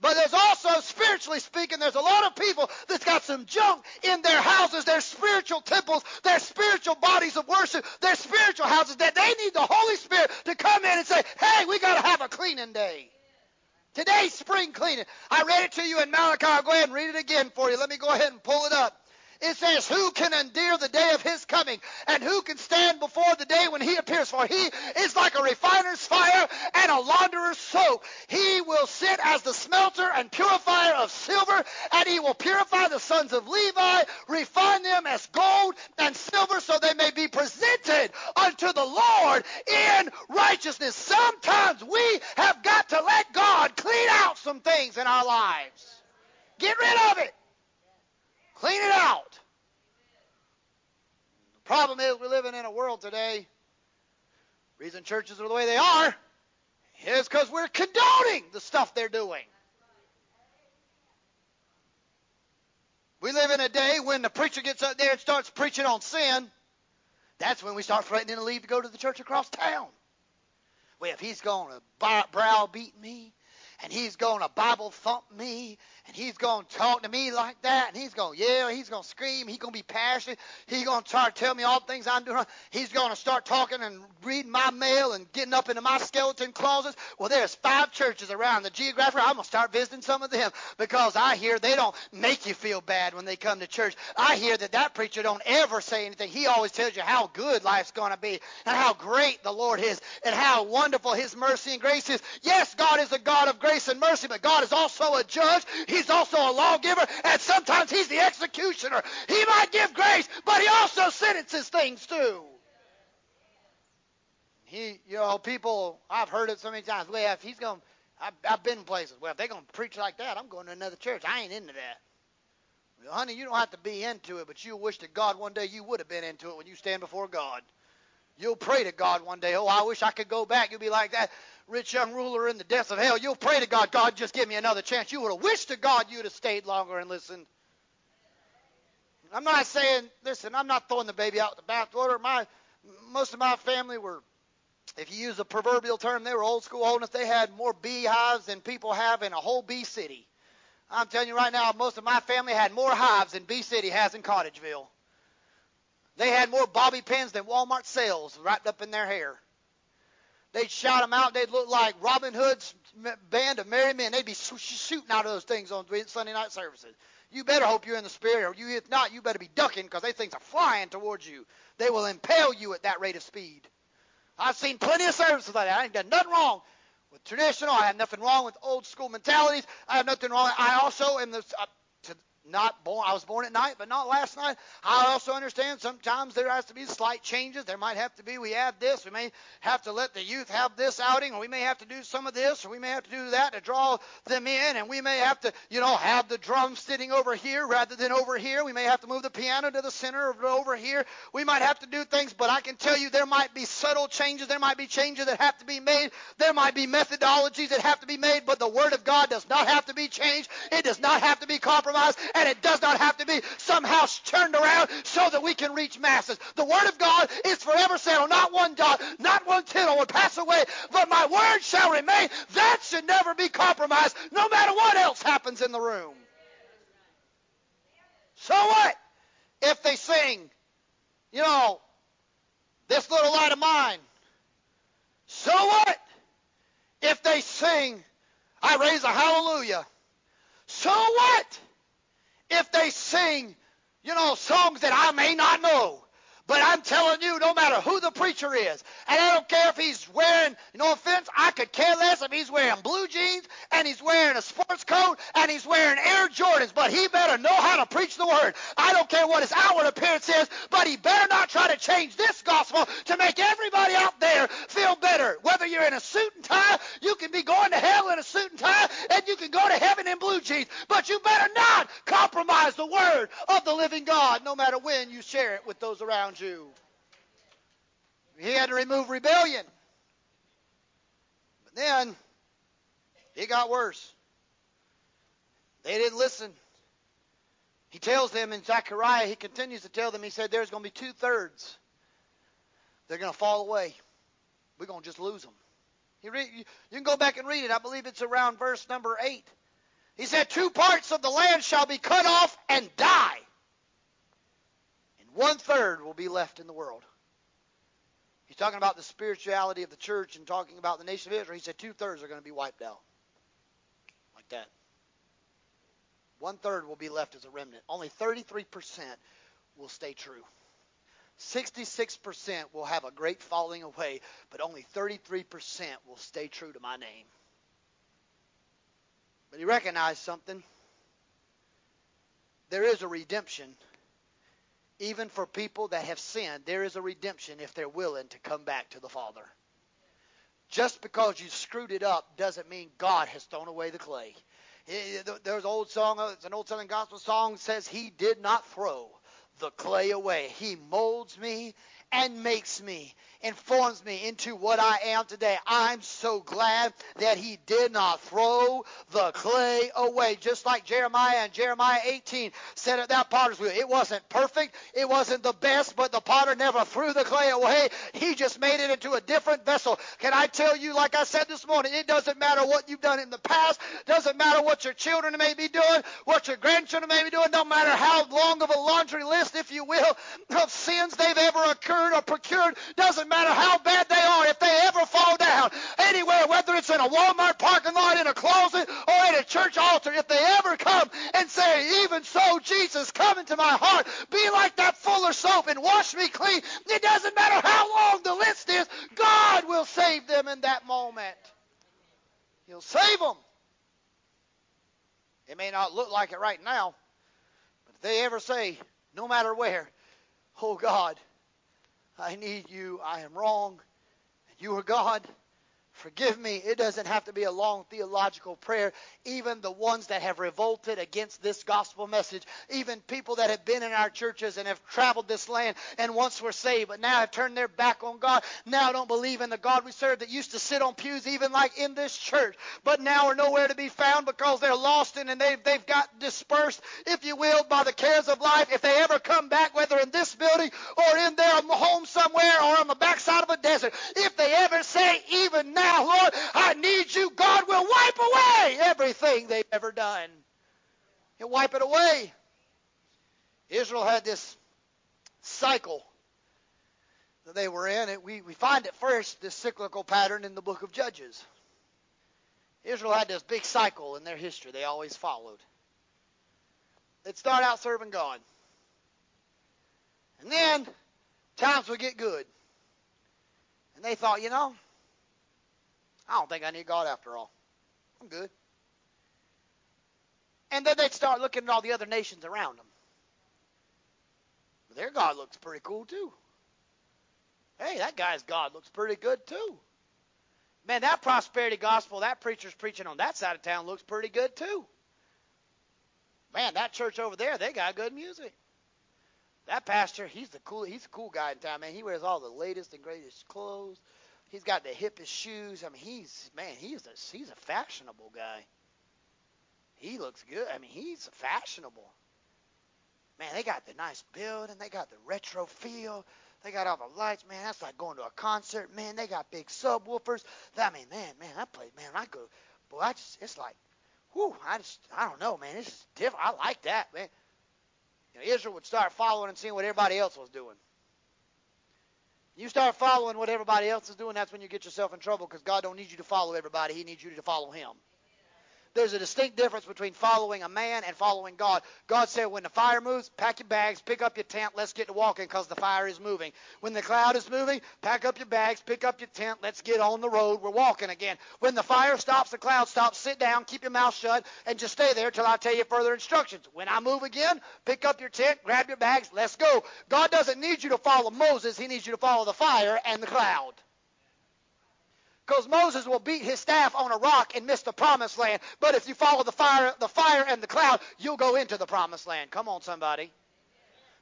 But there's also, spiritually speaking, there's a lot of people that's got some junk in their houses, their spiritual temples, their spiritual bodies of worship, their spiritual houses, that they need the Holy Spirit to come in and say, hey, we got to have a cleaning day. Today's spring cleaning. I read it to you in Malachi. I'll go ahead and read it again for you. Let me go ahead and pull it up. It says, who can endure the day of his coming? And who can stand before the day when he appears? For he is like a refiner's fire and a launderer's soap. He will sit as the smelter and purifier of silver, and he will purify the sons of Levi, refine them as gold and silver, so they may be presented unto the Lord in righteousness. Sometimes we have got to let God clean out some things in our lives. Get rid of it. Clean it out. The problem is we're living in a world today. The reason churches are the way they are It's because we're condoning the stuff they're doing. We live in a day when the preacher gets up there and starts preaching on sin. That's when we start threatening to leave to go to the church across town. Well, if he's going to browbeat me, and he's going to Bible thump me, and he's going to talk to me like that, and he's going to yell, he's going to scream, he's going to be passionate, he's going to try to tell me all the things I'm doing wrong, he's going to start talking and reading my mail and getting up into my skeleton closets. Well, there's five churches around the geographic. I'm going to start visiting some of them because I hear they don't make you feel bad when they come to church. I hear that that preacher don't ever say anything. He always tells you how good life's going to be and how great the Lord is and how wonderful his mercy and grace is. Yes, God is a God of grace and mercy, but God is also a judge. He's also a lawgiver, and sometimes he's the executioner. He might give grace, but he also sentences things too. He, you know, people, I've heard it so many times. Well, if he's going, I've, I've been in places. Well, if they're going to preach like that, I'm going to another church. I ain't into that. Well, honey, you don't have to be into it, but you wish to God one day you would have been into it when you stand before God. You'll pray to God one day, oh, I wish I could go back. You'll be like that rich young ruler in the depths of hell. You'll pray to God, God, just give me another chance. You would have wished to God you'd have stayed longer and listened. I'm not saying, listen, I'm not throwing the baby out with the bathwater. My, most of my family were, if you use the proverbial term, they were old school holding us. They had more beehives than people have in a whole bee city. I'm telling you right now, most of my family had more hives than Bee City has in Cottageville. They had more bobby pins than Walmart sales wrapped up in their hair. They'd shout them out. They'd look like Robin Hood's band of merry men. They'd be shooting out of those things on Sunday night services. You better hope you're in the spirit, or you, if not, you better be ducking because those things are flying towards you. They will impale you at that rate of speed. I've seen plenty of services like that. I ain't done nothing wrong with traditional. I have nothing wrong with old school mentalities. I have nothing wrong. I also am the... I, to, Not born. I was born at night, but not last night. I also understand sometimes there has to be slight changes. There might have to be, we add this. We may have to let the youth have this outing, or we may have to do some of this, or we may have to do that to draw them in, and we may have to, you know, have the drums sitting over here rather than over here. We may have to move the piano to the center or over here. We might have to do things, but I can tell you there might be subtle changes. There might be changes that have to be made. There might be methodologies that have to be made, but the Word of God does not have to be changed. It does not have to be compromised. And it does not have to be somehow turned around so that we can reach masses. The Word of God is forever settled. Not one dot, not one tittle will pass away, but my word shall remain. That should never be compromised, no matter what else happens in the room. So what if they sing, you know, this little light of mine? So what if they sing, I raise a hallelujah? So what if they sing, you know, songs that I may not know? But I'm telling you, no matter who the preacher is, and I don't care if he's wearing, no offense, I could care less if he's wearing blue jeans and he's wearing a sports coat and he's wearing Air Jordans, but he better know how to preach the Word. I don't care what his outward appearance is, but he better not try to change this gospel to make everybody out there feel better. Whether you're in a suit and tie, you can be going to hell in a suit and tie, and you can go to heaven in blue jeans, but you better not compromise the Word of the living God, no matter when you share it with those around you. He had to remove rebellion. But then it got worse. They didn't listen. He tells them in Zechariah, he continues to tell them, he said, there's going to be two-thirds. They're going to fall away. We're going to just lose them. You, read, you, you can go back and read it. I believe it's around verse number eight. He said, two parts of the land shall be cut off and die. One third will be left in the world. He's talking about the spirituality of the church and talking about the nation of Israel. He said two thirds are going to be wiped out. Like that. One third will be left as a remnant. Only thirty-three percent will stay true. sixty-six percent will have a great falling away, but only thirty-three percent will stay true to my name. But he recognized something. There is a redemption. Even for people that have sinned, there is a redemption if they're willing to come back to the Father. Just because you screwed it up doesn't mean God has thrown away the clay. There's an old song, it's an old Southern gospel song, says, He did not throw the clay away. He molds me and makes me and forms me into what I am today. I'm so glad that he did not throw the clay away. Just like Jeremiah and Jeremiah eighteen said at that potter's wheel. It wasn't perfect. It wasn't the best, but the potter never threw the clay away. He just made it into a different vessel. Can I tell you, like I said this morning, it doesn't matter what you've done in the past. Doesn't matter what your children may be doing, what your grandchildren may be doing. No matter how long of a laundry list, if you will, of sins they've ever occurred or procured. Doesn't matter. No matter how bad they are, if they ever fall down anywhere, whether it's in a Walmart parking lot, in a closet, or at a church altar, if they ever come and say, even so, Jesus, come into my heart, be like that fuller soap and wash me clean, it doesn't matter how long the list is, God will save them in that moment. He'll save them. It may not look like it right now, but if they ever say, no matter where, oh God, I need you. I am wrong. You are God. Forgive me. It doesn't have to be a long theological prayer. Even the ones that have revolted against this gospel message, even people that have been in our churches and have traveled this land and once were saved, but now have turned their back on God, now don't believe in the God we serve, that used to sit on pews even like in this church, but now are nowhere to be found because they're lost and they've, they've got dispersed, if you will, by the cares of life. If they ever come back, whether in this building or in their home somewhere or on the backside of a desert, if they ever say, even now, Now, Lord, I need you. God will wipe away everything they've ever done. He'll wipe it away. Israel had this cycle that they were in. We, we find at first this cyclical pattern in the book of Judges. Israel had this big cycle in their history they always followed. They'd start out serving God. And then times would get good. And they thought, you know, I don't think I need God after all. I'm good. And then they'd start looking at all the other nations around them. But their God looks pretty cool too. Hey, that guy's God looks pretty good too. Man, that prosperity gospel that preacher's preaching on that side of town looks pretty good too. Man, that church over there, they got good music. That pastor, he's the cool, he's the cool guy in town, man. He wears all the latest and greatest clothes. He's got the hippest shoes. I mean, he's, man, he's a, he's a fashionable guy. He looks good. I mean, he's fashionable. Man, they got the nice building. They got the retro feel. They got all the lights. Man, that's like going to a concert. Man, they got big subwoofers. I mean, man, man, I play, man, I go, boy, I just, it's like, whew, I just, I don't know, man. This is different. I like that, man. You know, Israel would start following and seeing what everybody else was doing. You start following what everybody else is doing, that's when you get yourself in trouble because God don't need you to follow everybody. He needs you to follow him. There's a distinct difference between following a man and following God. God said when the fire moves, pack your bags, pick up your tent, let's get to walking because the fire is moving. When the cloud is moving, pack up your bags, pick up your tent, let's get on the road. We're walking again. When the fire stops, the cloud stops, sit down, keep your mouth shut, and just stay there till I tell you further instructions. When I move again, pick up your tent, grab your bags, let's go. God doesn't need you to follow Moses. He needs you to follow the fire and the cloud. Because Moses will beat his staff on a rock and miss the promised land. But if you follow the fire, the fire and the cloud, you'll go into the promised land. Come on, somebody.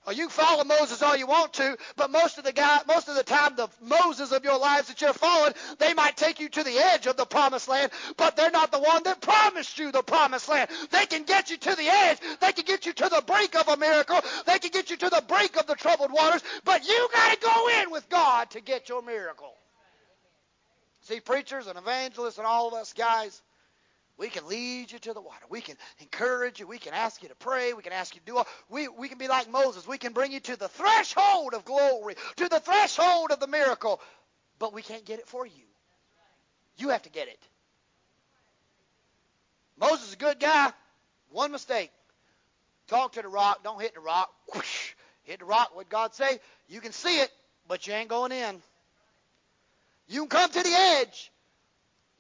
Or you follow Moses all you want to, but most of the guy, most of the time, the Moses of your lives that you're following, they might take you to the edge of the promised land, but they're not the one that promised you the promised land. They can get you to the edge. They can get you to the brink of a miracle. They can get you to the brink of the troubled waters, but you got to go in with God to get your miracle. See, preachers and evangelists and all of us guys, we can lead you to the water. We can encourage you. We can ask you to pray. We can ask you to do all. We, we can be like Moses. We can bring you to the threshold of glory, to the threshold of the miracle. But we can't get it for you. You have to get it. Moses is a good guy. One mistake. Talk to the rock. Don't hit the rock. Whoosh. Hit the rock. What'd God say? You can see it, but you ain't going in. You can come to the edge.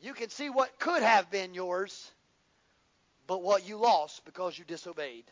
You can see what could have been yours, but what you lost because you disobeyed.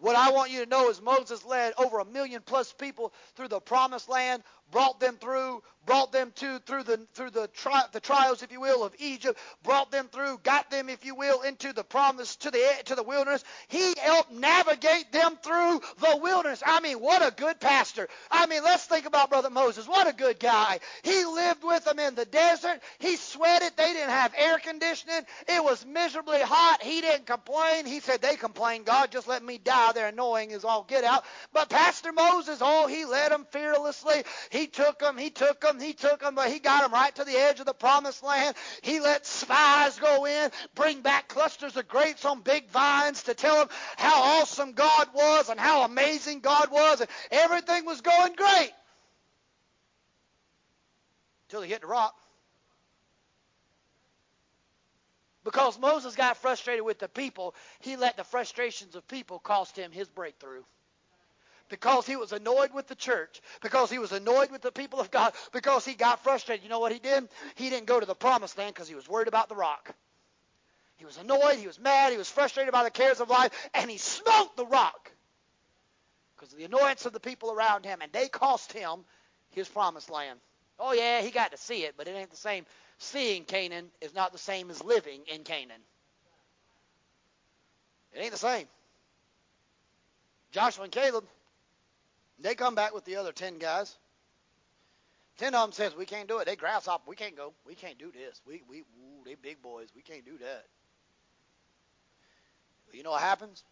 What I want you to know is Moses led over a million plus people through the promised land, brought them through, brought them to through the through the, tri- the trials, if you will, of Egypt, brought them through, got them, if you will, into the promise, to the to the wilderness. He helped navigate them through the wilderness. I mean, what a good pastor. I mean, let's think about Brother Moses. What a good guy. He lived with them in the desert. He sweated. They didn't have air conditioning. It was miserably hot. He didn't complain. He said, they complained, God, just let me die. They're annoying as all get out. But Pastor Moses, oh, he led them fearlessly. He took them. He took them. He took them. But he got them right to the edge of the promised land. He let spies go in, bring back clusters of grapes on big vines to tell them how awesome God was and how amazing God was. And everything was going great. Until they hit the rock. Because Moses got frustrated with the people, he let the frustrations of people cost him his breakthrough. Because he was annoyed with the church, because he was annoyed with the people of God, because he got frustrated. You know what he did? He didn't go to the promised land because he was worried about the rock. He was annoyed, he was mad, he was frustrated by the cares of life, and he smote the rock because of the annoyance of the people around him, and they cost him his promised land. Oh, yeah, he got to see it, but it ain't the same. Seeing Canaan is not the same as living in Canaan. It ain't the same. Joshua and Caleb, they come back with the other ten guys. Ten of them says, we can't do it. They grasshopper. We can't go. We can't do this. We, we, ooh, they big boys. We can't do that. But you know what happens?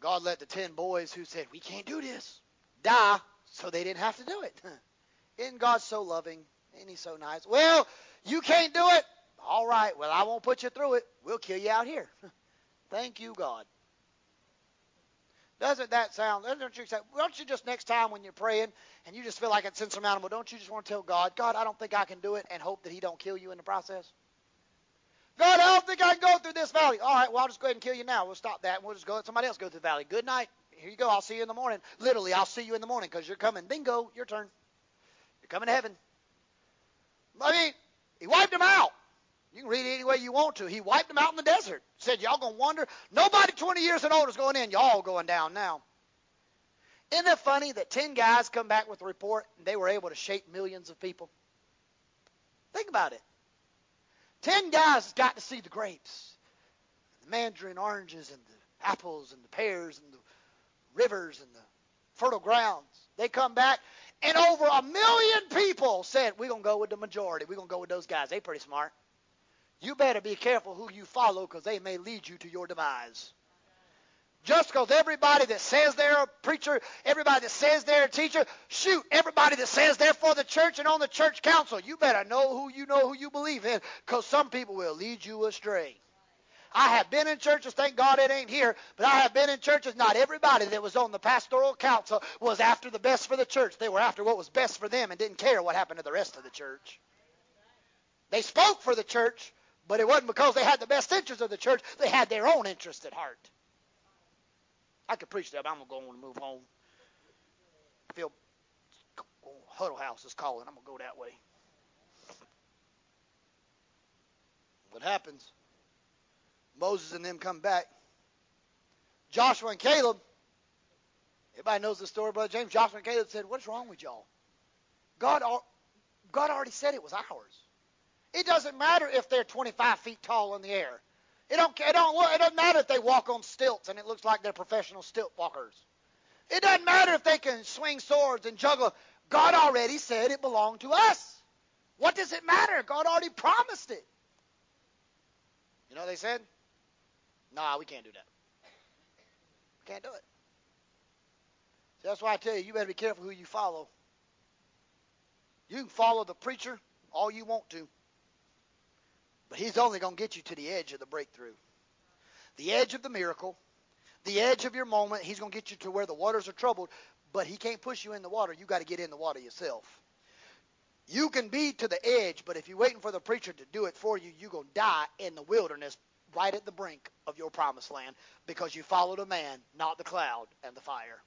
God let the ten boys who said, we can't do this, die so they didn't have to do it. Isn't God so loving? Isn't he so nice? Well, you can't do it. All right. Well, I won't put you through it. We'll kill you out here. Thank you, God. Doesn't that sound, don't you, don't you just next time when you're praying and you just feel like it's insurmountable, don't you just want to tell God, God, I don't think I can do it, and hope that he don't kill you in the process? God, I don't think I can go through this valley. All right, well, I'll just go ahead and kill you now. We'll stop that, and we'll just go let somebody else go through the valley. Good night. Here you go. I'll see you in the morning. Literally, I'll see you in the morning because you're coming. Bingo, your turn. You're coming to heaven. I mean, he wiped them out. You can read it any way you want to. He wiped them out in the desert. Said, y'all going to wander. Nobody twenty years and older is going in. Y'all going down now. Isn't it funny that ten guys come back with a report and they were able to shape millions of people? Think about it. Ten guys got to see the grapes, the mandarin oranges, and the apples, and the pears, and the rivers, and the fertile grounds. They come back. And over a million people said, we're going to go with the majority. We're going to go with those guys. They're pretty smart. You better be careful who you follow because they may lead you to your demise. Just because everybody that says they're a preacher, everybody that says they're a teacher, shoot, everybody that says they're for the church and on the church council, you better know who you know who you believe in because some people will lead you astray. I have been in churches, thank God it ain't here, but I have been in churches, not everybody that was on the pastoral council was after the best for the church. They were after what was best for them and didn't care what happened to the rest of the church. They spoke for the church, but it wasn't because they had the best interest of the church. They had their own interest at heart. I could preach that, but I'm going to go and move home. I feel oh, Huddle House is calling. I'm going to go that way. What happens? Moses and them come back. Joshua and Caleb, everybody knows the story, Brother James. Joshua and Caleb said, what's wrong with y'all? God, God already said it was ours. It doesn't matter if they're twenty-five feet tall in the air. It don't, it don't, it doesn't matter if they walk on stilts and it looks like they're professional stilt walkers. It doesn't matter if they can swing swords and juggle. God already said it belonged to us. What does it matter? God already promised it. You know what they said? Nah, we can't do that. We can't do it. So that's why I tell you, you better be careful who you follow. You can follow the preacher all you want to, but he's only going to get you to the edge of the breakthrough, the edge of the miracle, the edge of your moment. He's going to get you to where the waters are troubled, but he can't push you in the water. You got to get in the water yourself. You can be to the edge, but if you're waiting for the preacher to do it for you, you're going to die in the wilderness right at the brink of your promised land because you followed a man, not the cloud and the fire.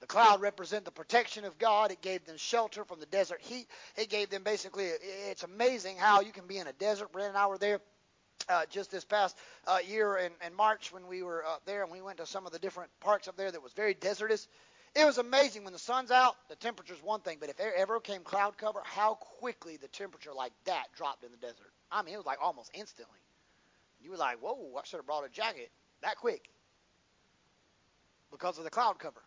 The cloud represents the protection of God. It gave them shelter from the desert heat. It gave them basically, it's amazing how you can be in a desert. Brent and I were there uh, just this past uh, year in, in March when we were up there, and we went to some of the different parks up there that was very desertous. It was amazing. When the sun's out, the temperature's one thing, but if there ever came cloud cover, how quickly the temperature like that dropped in the desert. I mean, it was like almost instantly. You were like, whoa, I should have brought a jacket that quick because of the cloud cover.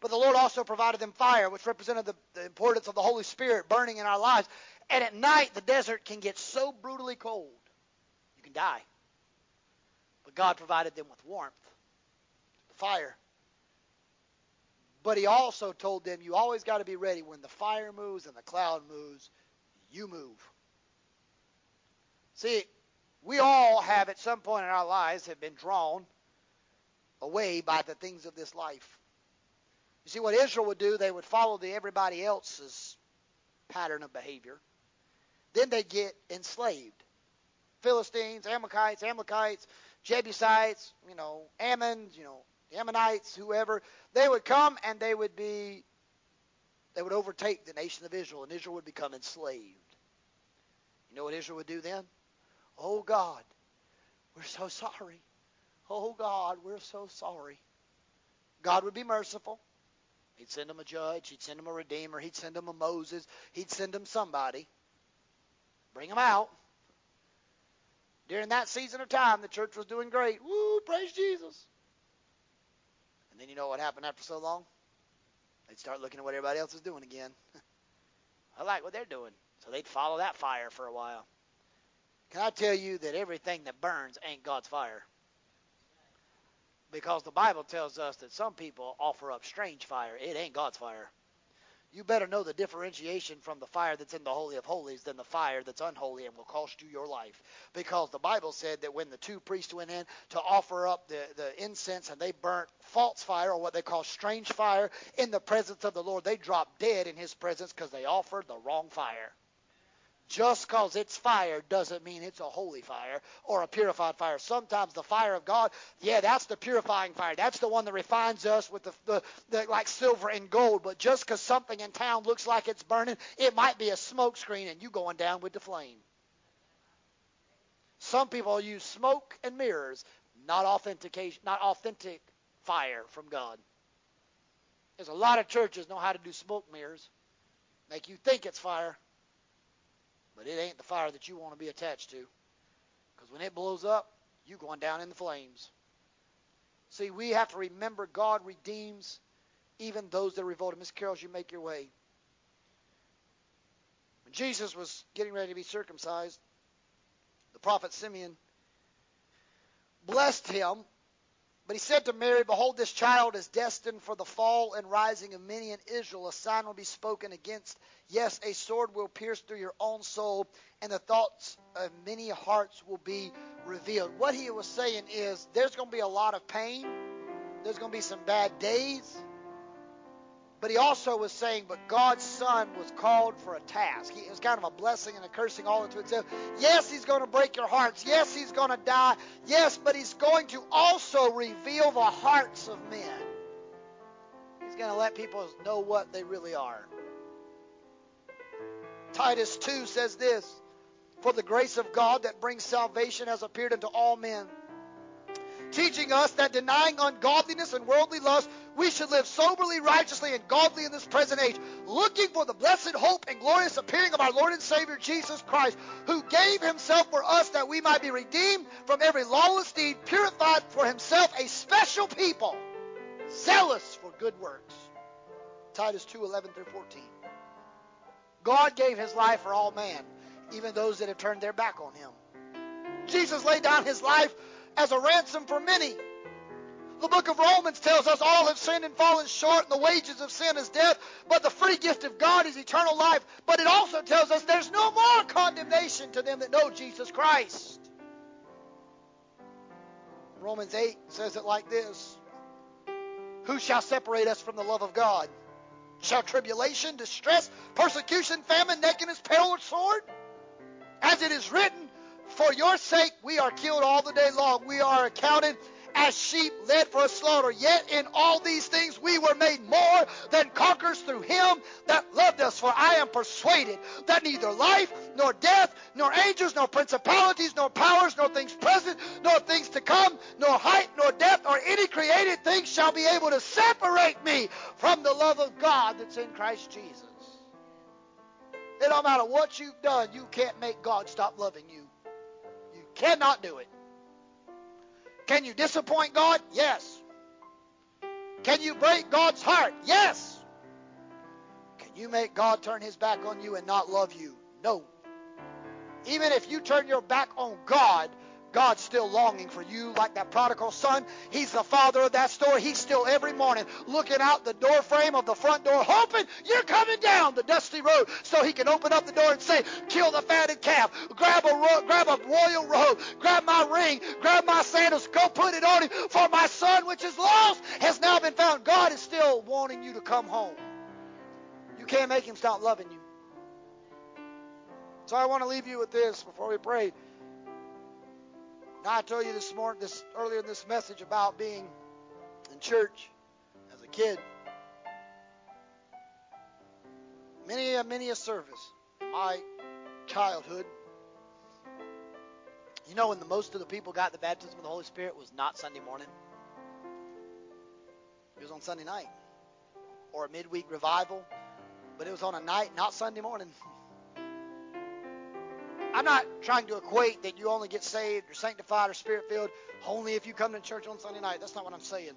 But the Lord also provided them fire, which represented the, the importance of the Holy Spirit burning in our lives. And at night, the desert can get so brutally cold, you can die. But God provided them with warmth, the fire. But he also told them, you always got to be ready. When the fire moves and the cloud moves, you move. See, we all have at some point in our lives have been drawn away by the things of this life. You see, what Israel would do, they would follow the everybody else's pattern of behavior. Then they get enslaved. Philistines, Amalekites, Amalekites, Jebusites, you know, Ammon, you know, the Ammonites, whoever, they would come and they would be, they would overtake the nation of Israel, and Israel would become enslaved. You know what Israel would do then? Oh, God, we're so sorry. Oh, God, we're so sorry. God would be merciful. He'd send them a judge. He'd send them a redeemer. He'd send them a Moses. He'd send them somebody. Bring them out. During that season of time, the church was doing great. Woo, praise Jesus. And then you know what happened after so long? They'd start looking at what everybody else is doing again. I like what they're doing. So they'd follow that fire for a while. Can I tell you that everything that burns ain't God's fire? Because the Bible tells us that some people offer up strange fire. It ain't God's fire. You better know the differentiation from the fire that's in the Holy of Holies than the fire that's unholy and will cost you your life. Because the Bible said that when the two priests went in to offer up the, the incense and they burnt false fire, or what they call strange fire, in the presence of the Lord, they dropped dead in his presence because they offered the wrong fire. Just because it's fire doesn't mean it's a holy fire or a purified fire. Sometimes the fire of God, yeah, that's the purifying fire. That's the one that refines us with the, the, the like silver and gold. But just because something in town looks like it's burning, it might be a smoke screen and you going down with the flame. Some people use smoke and mirrors, not authentication, not authentic fire from God. There's a lot of churches know how to do smoke mirrors, make you think it's fire. But it ain't the fire that you want to be attached to. Because when it blows up, you're going down in the flames. See, we have to remember God redeems even those that revolt. Miss Carol, you make your way. When Jesus was getting ready to be circumcised, the prophet Simeon blessed him. But he said to Mary, behold, this child is destined for the fall and rising of many in Israel. A sign will be spoken against. Yes, a sword will pierce through your own soul, and the thoughts of many hearts will be revealed. What he was saying is there's going to be a lot of pain. There's going to be some bad days. But he also was saying, but God's son was called for a task. It was kind of a blessing and a cursing all into itself. Yes, he's going to break your hearts. Yes, he's going to die. Yes, but he's going to also reveal the hearts of men. He's going to let people know what they really are. Titus two says this, for the grace of God that brings salvation has appeared unto all men, teaching us that denying ungodliness and worldly lust, we should live soberly, righteously, and godly in this present age, looking for the blessed hope and glorious appearing of our Lord and Savior Jesus Christ, who gave himself for us that we might be redeemed from every lawless deed, purified for himself a special people, zealous for good works. Titus two, eleven through fourteen. God gave his life for all man, even those that have turned their back on him. Jesus laid down his life as a ransom for many. The book of Romans tells us all have sinned and fallen short, and the wages of sin is death, but the free gift of God is eternal life. But it also tells us there's no more condemnation to them that know Jesus Christ. Romans eight says it like this. Who shall separate us from the love of God? Shall tribulation, distress, persecution, famine, nakedness, peril, or sword? As it is written, for your sake we are killed all the day long. We are accounted as sheep led for a slaughter. Yet in all these things we were made more than conquerors through him that loved us. For I am persuaded that neither life, nor death, nor angels, nor principalities, nor powers, nor things present, nor things to come, nor height, nor depth, or any created thing shall be able to separate me from the love of God that's in Christ Jesus. It don't matter what you've done, you can't make God stop loving you. You cannot do it. Can you disappoint God? Yes. Can you break God's heart? Yes. Can you make God turn his back on you and not love you? No. Even if you turn your back on God, God's still longing for you like that prodigal son. He's the father of that story. He's still every morning looking out the door frame of the front door, hoping you're coming down the dusty road so he can open up the door and say, kill the fatted calf, grab a, ro- grab a royal robe, grab my ring, grab my sandals, go put it on him, for my son which is lost has now been found. God is still wanting you to come home. You can't make him stop loving you. So I want to leave you with this before we pray. Now, I told you this morning, this earlier in this message about being in church as a kid. Many, many a service in my childhood. You know, when the most of the people got the baptism of the Holy Spirit was not Sunday morning. It was on Sunday night or a midweek revival, but it was on a night, not Sunday morning. I'm not trying to equate that you only get saved or sanctified or spirit-filled only if you come to church on Sunday night. That's not what I'm saying.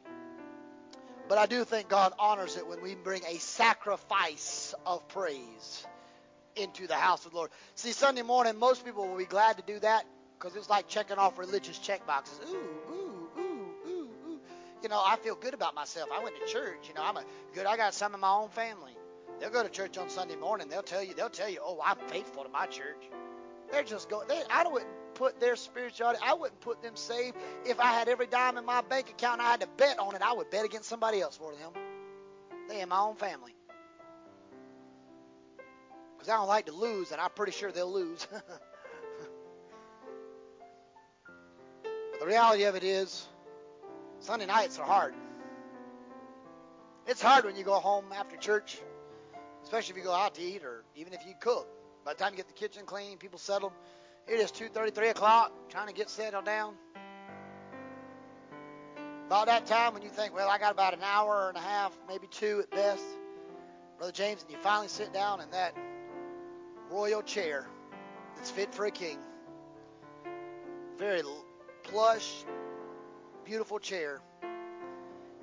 But I do think God honors it when we bring a sacrifice of praise into the house of the Lord. See, Sunday morning, most people will be glad to do that because it's like checking off religious check boxes. Ooh, ooh, ooh, ooh, ooh. You know, I feel good about myself. I went to church. You know, I'm a good. I got some in my own family. They'll go to church on Sunday morning. They'll tell you. They'll tell you. Oh, I'm faithful to my church. They're just going. They, I wouldn't put their spirituality. I wouldn't put them saved if I had every dime in my bank account. And I had to bet on it. I would bet against somebody else for them. They in my own family. Because I don't like to lose, and I'm pretty sure they'll lose. But the reality of it is, Sunday nights are hard. It's hard when you go home after church, especially if you go out to eat or even if you cook. By the time you get the kitchen clean, people settled. It is two thirty, three o'clock, trying to get settled down. About that time when you think, well, I got about an hour and a half, maybe two at best, Brother James, and you finally sit down in that royal chair that's fit for a king. Very plush, beautiful chair.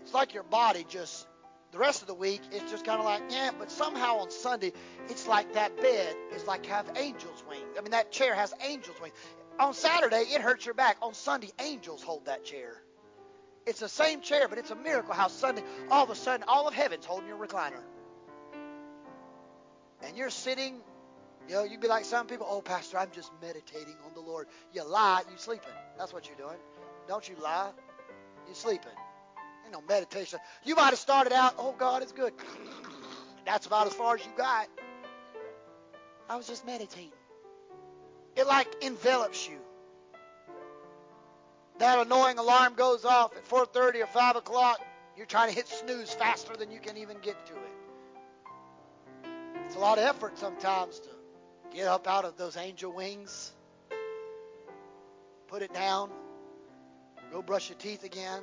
It's like your body just... The rest of the week, it's just kind of like, yeah, but somehow on Sunday, it's like that bed is like have angel's wings. I mean, that chair has angel's wings. On Saturday, it hurts your back. On Sunday, angels hold that chair. It's the same chair, but it's a miracle how Sunday, all of a sudden, all of heaven's holding your recliner. And you're sitting, you know, you'd be like some people, oh, Pastor, I'm just meditating on the Lord. You lie, you sleeping. That's what you're doing. Don't you lie, you sleeping. You know, meditation. You might have started out, oh, God, it's good. That's about as far as you got. I was just meditating. It, like, envelops you. That annoying alarm goes off at four thirty or five o'clock. You're trying to hit snooze faster than you can even get to it. It's a lot of effort sometimes to get up out of those angel wings, put it down, go brush your teeth again.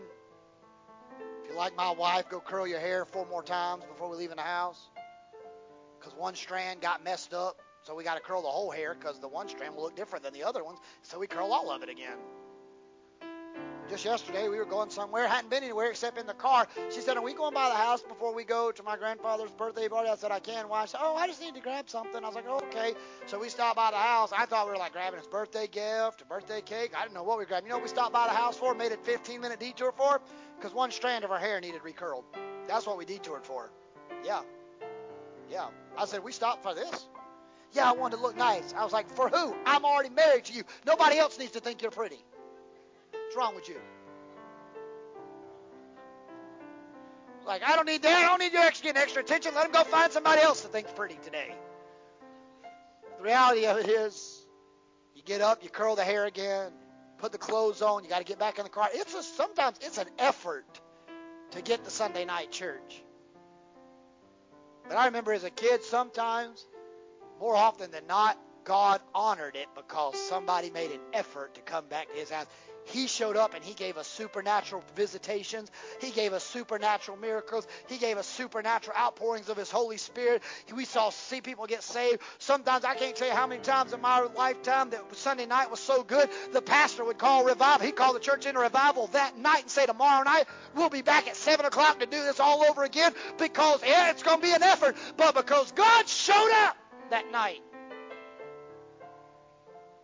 If you like my wife, go curl your hair four more times before we leave in the house. Because one strand got messed up, so we got to curl the whole hair because the one strand will look different than the other ones, so we curl all of it again. Just yesterday, we were going somewhere, hadn't been anywhere except in the car. She said, are we going by the house before we go to my grandfather's birthday party? I said, I can. Why? She said, oh, I just need to grab something. I was like, oh, okay. So we stopped by the house. I thought we were like grabbing his birthday gift, a birthday cake. I didn't know what we grabbed. You know what we stopped by the house for, made a fifteen-minute detour for? Because one strand of her hair needed recurled. That's what we detoured for. Yeah. Yeah. I said, we stopped for this? Yeah, I wanted to look nice. I was like, for who? I'm already married to you. Nobody else needs to think you're pretty. What's wrong with you? Like, I don't need that. I don't need your ex getting extra attention. Let him go find somebody else to think's pretty today. The reality of it is, you get up, you curl the hair again, put the clothes on, you got to get back in the car. It's a, sometimes it's an effort to get to Sunday night church. But I remember as a kid, sometimes, more often than not, God honored it because somebody made an effort to come back to his house. He showed up and he gave us supernatural visitations. He gave us supernatural miracles. He gave us supernatural outpourings of his Holy Spirit. We saw see people get saved. Sometimes I can't tell you how many times in my lifetime that Sunday night was so good. The pastor would call revival. He'd call the church into revival that night and say, tomorrow night we'll be back at seven o'clock to do this all over again because yeah, it's going to be an effort. But because God showed up that night.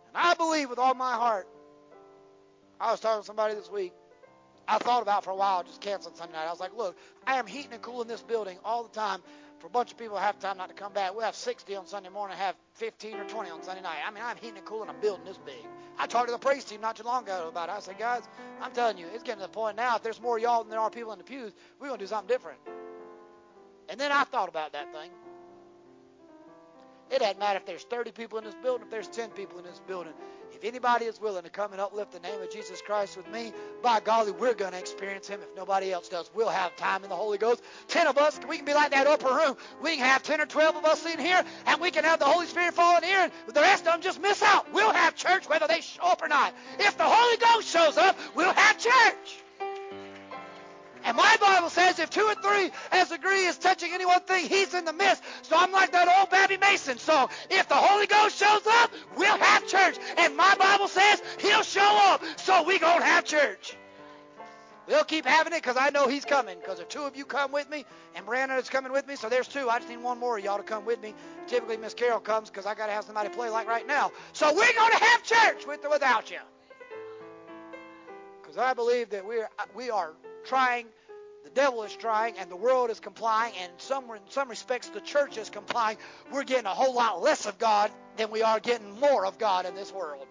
And I believe with all my heart. I was talking to somebody this week. I thought about for a while just canceling Sunday night. I was like, look, I am heating and cooling this building all the time for a bunch of people half the time not to come back. We'll have sixty on Sunday morning, have fifteen or twenty on Sunday night. I mean, I'm heating and cooling a building this big. I talked to the praise team not too long ago about it. I said, guys, I'm telling you, it's getting to the point now, if there's more y'all than there are people in the pews, we're going to do something different. And then I thought about that thing. It doesn't matter if there's thirty people in this building, if there's ten people in this building. If anybody is willing to come and uplift the name of Jesus Christ with me, by golly, we're going to experience him if nobody else does. We'll have time in the Holy Ghost. Ten of us, we can be like that upper room. We can have ten or twelve of us in here, and we can have the Holy Spirit fall in here, and the rest of them just miss out. We'll have church whether they show up or not. If the Holy Ghost shows up, we'll have church. And my Bible says if two or three as agree is touching any one thing, he's in the midst. So I'm like that old Babby Mason song. If the Holy Ghost shows up, we'll have church. And my Bible says he'll show up, so we going to have church. We'll keep having it because I know he's coming. Because if two of you come with me, and Brandon is coming with me, so there's two. I just need one more of y'all to come with me. Typically Miss Carol comes because I got to have somebody play like right now. So we're going to have church with or without you. Because I believe that we're, we are trying, the devil is trying, and the world is complying, and some, in some respects the church is complying. We're getting a whole lot less of God than we are getting more of God in this world.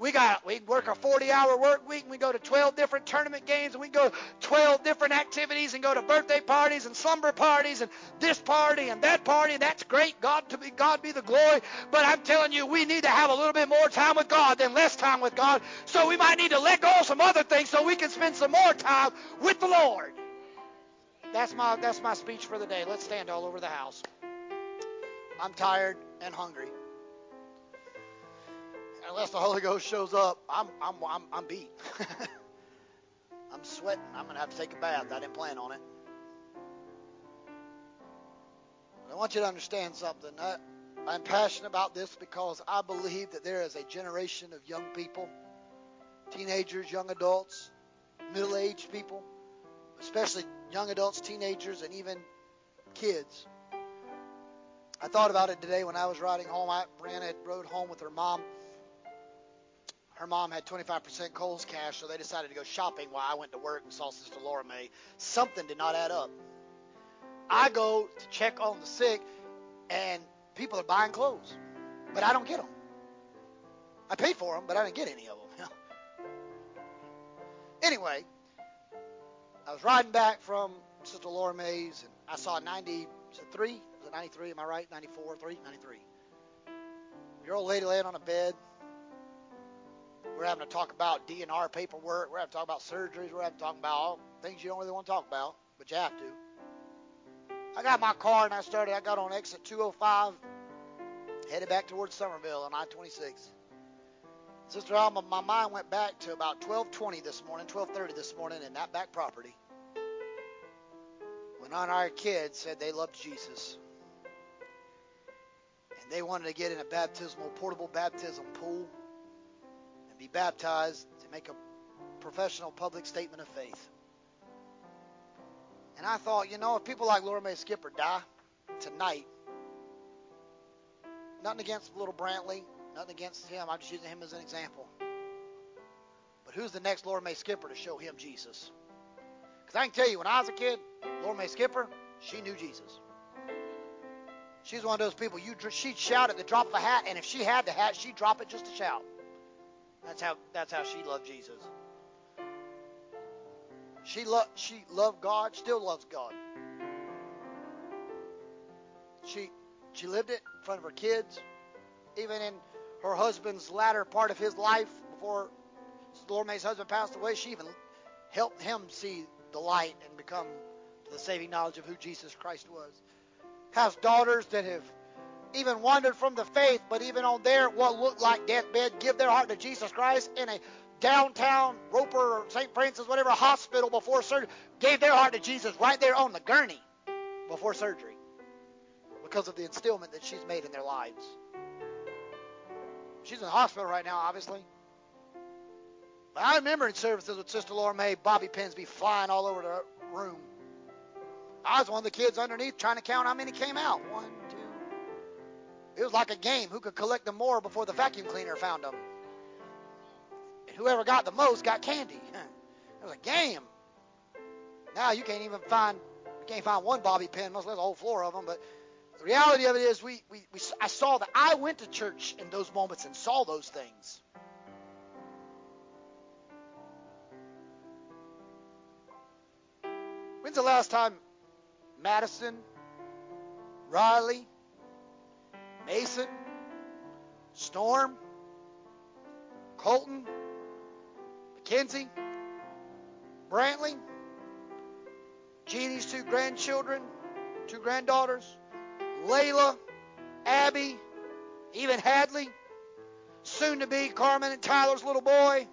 We got we work a forty-hour work week, and we go to twelve different tournament games, and we go twelve different activities, and go to birthday parties and slumber parties and this party and that party. That's great. God to be God be the glory. But I'm telling you, we need to have a little bit more time with God than less time with God. So we might need to let go of some other things so we can spend some more time with the Lord. That's my that's my speech for the day. Let's stand all over the house. I'm tired and hungry. Unless the Holy Ghost shows up, I'm I'm I'm, I'm beat. I'm sweating. I'm gonna have to take a bath. I didn't plan on it. But I want you to understand something. I, I'm passionate about this because I believe that there is a generation of young people, teenagers, young adults, middle-aged people, especially young adults, teenagers, and even kids. I thought about it today when I was riding home. I ran it, rode home with her mom. Her mom had twenty-five percent Kohl's cash, so they decided to go shopping while I went to work and saw Sister Laura Mae. Something did not add up. I go to check on the sick, and people are buying clothes, but I don't get them. I paid for them, but I didn't get any of them. Anyway, I was riding back from Sister Laura Mae's, and I saw a ninety-three. Was it ninety-three? Am I right? ninety-four? three? ninety-three. Your old lady laying on a bed. We're having to talk about D N R paperwork. We're having to talk about surgeries. We're having to talk about all things you don't really want to talk about, but you have to. I got my car, and I started. I got on exit two oh five, headed back towards Somerville on I twenty-six. Sister Alma, my mind went back to about twelve twenty this morning, twelve thirty this morning in that back property when none of our kids said they loved Jesus. And they wanted to get in a baptismal, portable baptism pool, be baptized to make a professional public statement of faith. And I thought, you know, if people like Laura Mae Skipper die tonight, nothing against little Brantley, nothing against him, I'm just using him as an example. But who's the next Laura Mae Skipper to show him Jesus? Because I can tell you, when I was a kid, Laura Mae Skipper, she knew Jesus. She's one of those people, you she'd shout at the drop of a hat, and if she had the hat, she'd drop it just to shout. That's how that's how she loved Jesus. She loved she loved God, still loves God. She she lived it in front of her kids, even in her husband's latter part of his life before Laura Mae's husband passed away. She even helped him see the light and become to the saving knowledge of who Jesus Christ was. Has daughters that have even wandered from the faith, but even on their what looked like deathbed, give their heart to Jesus Christ in a downtown Roper or Saint Francis, whatever hospital before surgery, gave their heart to Jesus right there on the gurney before surgery because of the instillment that she's made in their lives. She's in the hospital right now, obviously. But I remember in services with Sister Laura Mae, bobby pins be flying all over the room. I was one of the kids underneath trying to count how many came out. One, two. It was like a game. Who could collect them more before the vacuum cleaner found them? And whoever got the most got candy. It was a game. Now you can't even find, you can't find one bobby pin, unless there's a whole floor of them. But the reality of it is we, we, we I saw that. I went to church in those moments and saw those things. When's the last time Madison, Riley, Mason, Storm, Colton, Mackenzie, Brantley, Jeannie's two grandchildren, two granddaughters, Layla, Abby, even Hadley, soon to be Carmen and Tyler's little boy,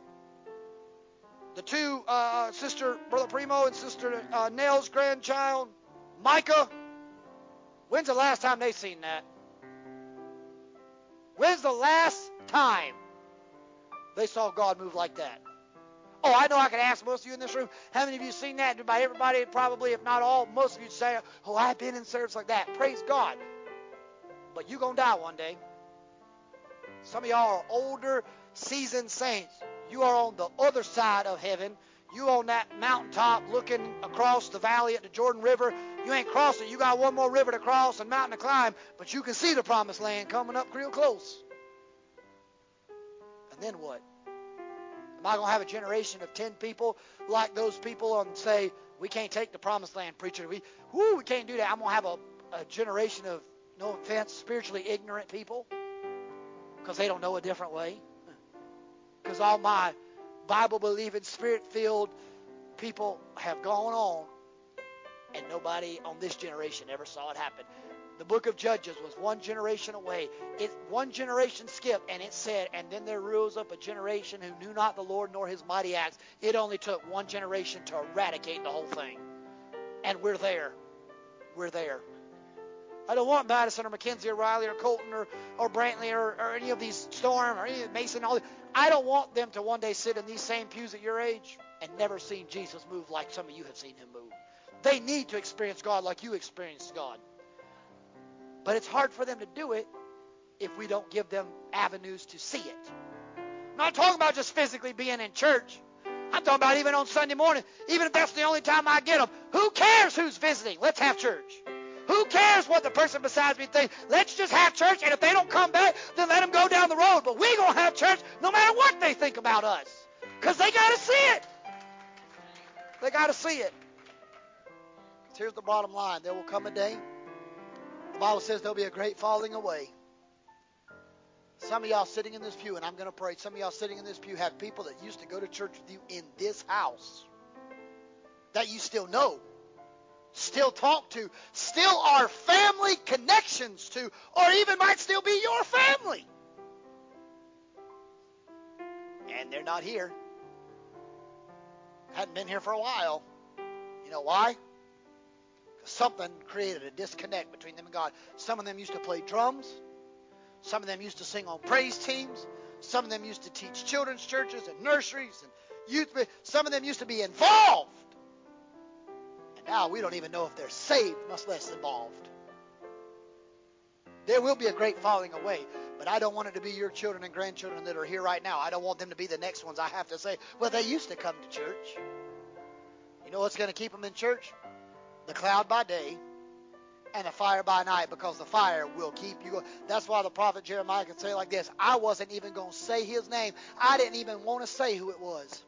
the two uh, sister, Brother Primo and Sister uh, Nell's grandchild, Micah. When's the last time they seen that? When's the last time they saw God move like that? Oh, I know I could ask most of you in this room, how many of you seen that? By everybody, probably, if not all, most of you say, oh, I've been in service like that. Praise God. But you're going to die one day. Some of y'all are older, seasoned saints. You are on the other side of heaven. You on that mountaintop looking across the valley at the Jordan River. You ain't crossed it. You got one more river to cross and mountain to climb, but you can see the promised land coming up real close. And then what? Am I going to have a generation of ten people like those people and say, we can't take the promised land, preacher. We, whoo, we can't do that. I'm going to have a, a generation of, no offense, spiritually ignorant people because they don't know a different way. Because all my Bible-believing, spirit-filled people have gone on, and nobody on this generation ever saw it happen. The book of Judges was one generation away. It one generation skipped, and it said, and then there rose up a generation who knew not the Lord nor his mighty acts. It only took one generation to eradicate the whole thing. And we're there. We're there. I don't want Madison or Mackenzie or Riley or Colton or, or Brantley or, or any of these Storm or any of Mason. All I don't want them to one day sit in these same pews at your age and never seen Jesus move like some of you have seen him move. They need to experience God like you experienced God. But it's hard for them to do it if we don't give them avenues to see it. I'm not talking about just physically being in church. I'm talking about even on Sunday morning, even if that's the only time I get them. Who cares who's visiting? Let's have church. Who cares what the person besides me thinks? Let's just have church, and if they don't come back, then let them go down the road. But we're going to have church no matter what they think about us, because they got to see it. They got to see it. Because here's the bottom line. There will come a day. The Bible says there'll be a great falling away. Some of y'all sitting in this pew, and I'm going to pray, some of y'all sitting in this pew have people that used to go to church with you in this house that you still know, still talk to, still are family connections to, or even might still be your family. And they're not here. Hadn't been here for a while. You know why? Because something created a disconnect between them and God. Some of them used to play drums. Some of them used to sing on praise teams. Some of them used to teach children's churches and nurseries and youth. Some of them used to be involved. Now we don't even know if they're saved, much less involved. There will be a great falling away, but I don't want it to be your children and grandchildren that are here right now. I don't want them to be the next ones I have to say, well, they used to come to church. You know what's going to keep them in church? The cloud by day and the fire by night, because the fire will keep you going. That's why the prophet Jeremiah could say it like this. I wasn't even going to say his name. I didn't even want to say who it was.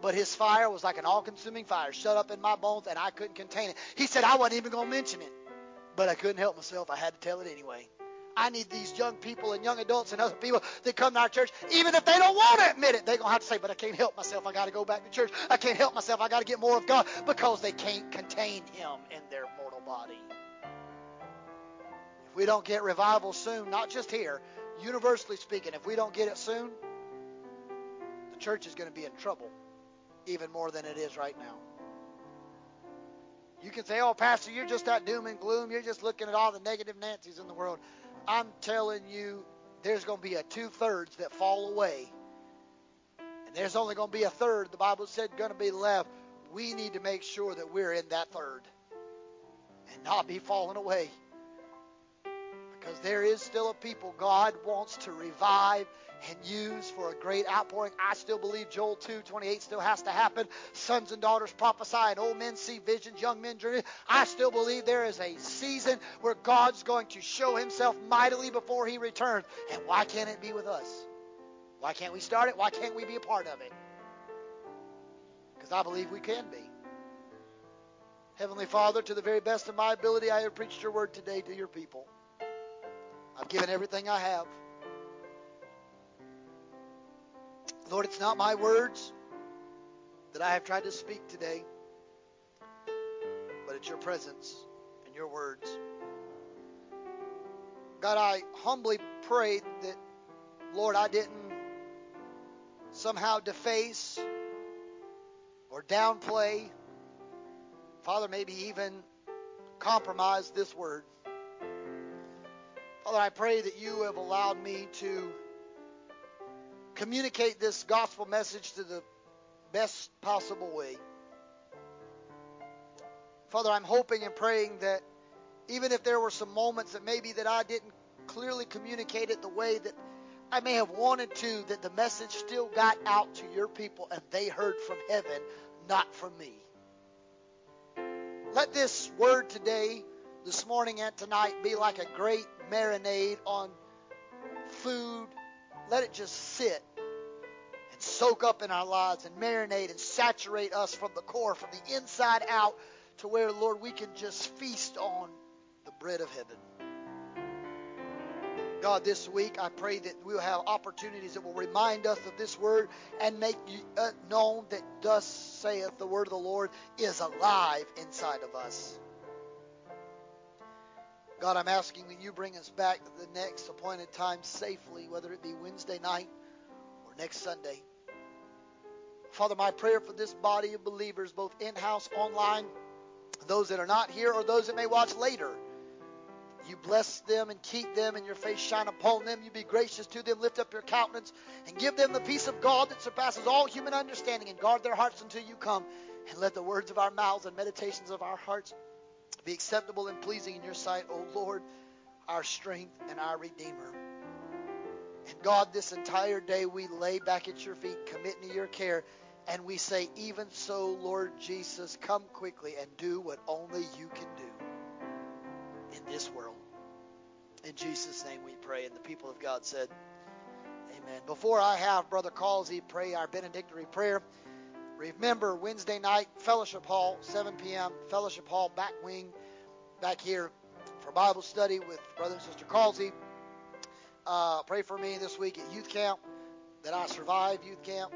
But his fire was like an all-consuming fire, shut up in my bones, and I couldn't contain it. He said, I wasn't even going to mention it, but I couldn't help myself. I had to tell it anyway. I need these young people and young adults and other people that come to our church, even if they don't want to admit it, they're going to have to say, but I can't help myself. I got to go back to church. I can't help myself. I got to get more of God, because they can't contain him in their mortal body. If we don't get revival soon, not just here, universally speaking, if we don't get it soon, the church is going to be in trouble even more than it is right now. You can say, oh, Pastor, you're just that doom and gloom. You're just looking at all the negative Nancys in the world. I'm telling you, there's going to be a two-thirds that fall away. And there's only going to be a third, the Bible said, going to be left. We need to make sure that we're in that third and not be falling away. Because there is still a people God wants to revive and use for a great outpouring. I still believe Joel two twenty-eight still has to happen. Sons and daughters prophesy, and old men see visions, young men dream. I still believe there is a season where God's going to show himself mightily before he returns. And why can't it be with us? Why can't we start it? Why can't we be a part of it? Because I believe we can be. Heavenly Father, to the very best of my ability, I have preached your word today to your people. I've given everything I have. Lord, it's not my words that I have tried to speak today, but it's your presence and your words. God, I humbly pray that, Lord, I didn't somehow deface or downplay, Father, maybe even compromise this word. Father, I pray that you have allowed me to communicate this gospel message to the best possible way. Father, I'm hoping and praying that even if there were some moments that maybe that I didn't clearly communicate it the way that I may have wanted to, that the message still got out to your people and they heard from heaven, not from me. Let this word today, this morning and tonight, be like a great marinade on food. Let it just sit and soak up in our lives and marinate and saturate us from the core, from the inside out, to where, Lord, we can just feast on the bread of heaven. God, this week I pray that we'll have opportunities that will remind us of this word and make it known that thus saith the word of the Lord is alive inside of us. God, I'm asking that you bring us back to the next appointed time safely, whether it be Wednesday night or next Sunday. Father, my prayer for this body of believers, both in-house, online, those that are not here or those that may watch later, you bless them and keep them, and your face shine upon them. You be gracious to them. Lift up your countenance and give them the peace of God that surpasses all human understanding, and guard their hearts until you come. And let the words of our mouths and meditations of our hearts be acceptable and pleasing in your sight, O Lord, our strength and our Redeemer. And God, this entire day we lay back at your feet, committing to your care, and we say, even so, Lord Jesus, come quickly and do what only you can do in this world. In Jesus' name we pray, and the people of God said, amen. Before I have Brother Causey pray our benedictory prayer, remember, Wednesday night, Fellowship Hall, seven p.m., Fellowship Hall, back wing, back here for Bible study with Brother and Sister Carlsey. Uh, pray for me this week at youth camp, that I survive youth camp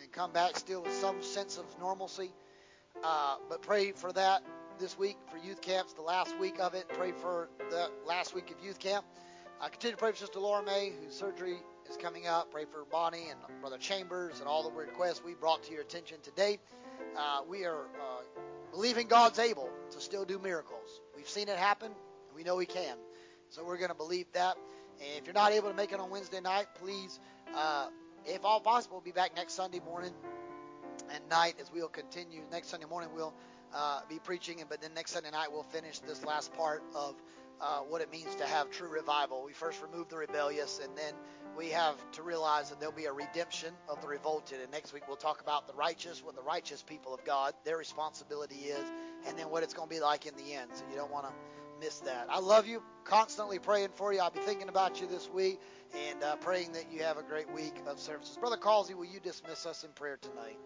and come back still with some sense of normalcy. Uh, but pray for that this week for youth camps, the last week of it. Pray for the last week of youth camp. I continue to pray for Sister Laura Mae, whose surgery is coming up. Pray for Bonnie and Brother Chambers and all the requests we brought to your attention today. Uh, we are uh, believing God's able to still do miracles. We've seen it happen, and we know he can. So we're going to believe that. And if you're not able to make it on Wednesday night, please, uh, if all possible, be back next Sunday morning and night as we'll continue. Next Sunday morning we'll uh, be preaching, but then next Sunday night we'll finish this last part of Uh, what it means to have true revival. We first remove the rebellious, and then we have to realize that there'll be a redemption of the revolted. And next week we'll talk about the righteous, what the righteous people of God, their responsibility is, and then what it's going to be like in the end. So you don't want to miss that. I love you. Constantly praying for you. I'll be thinking about you this week, and uh, praying that you have a great week of services. Brother Causey, will you dismiss us in prayer tonight?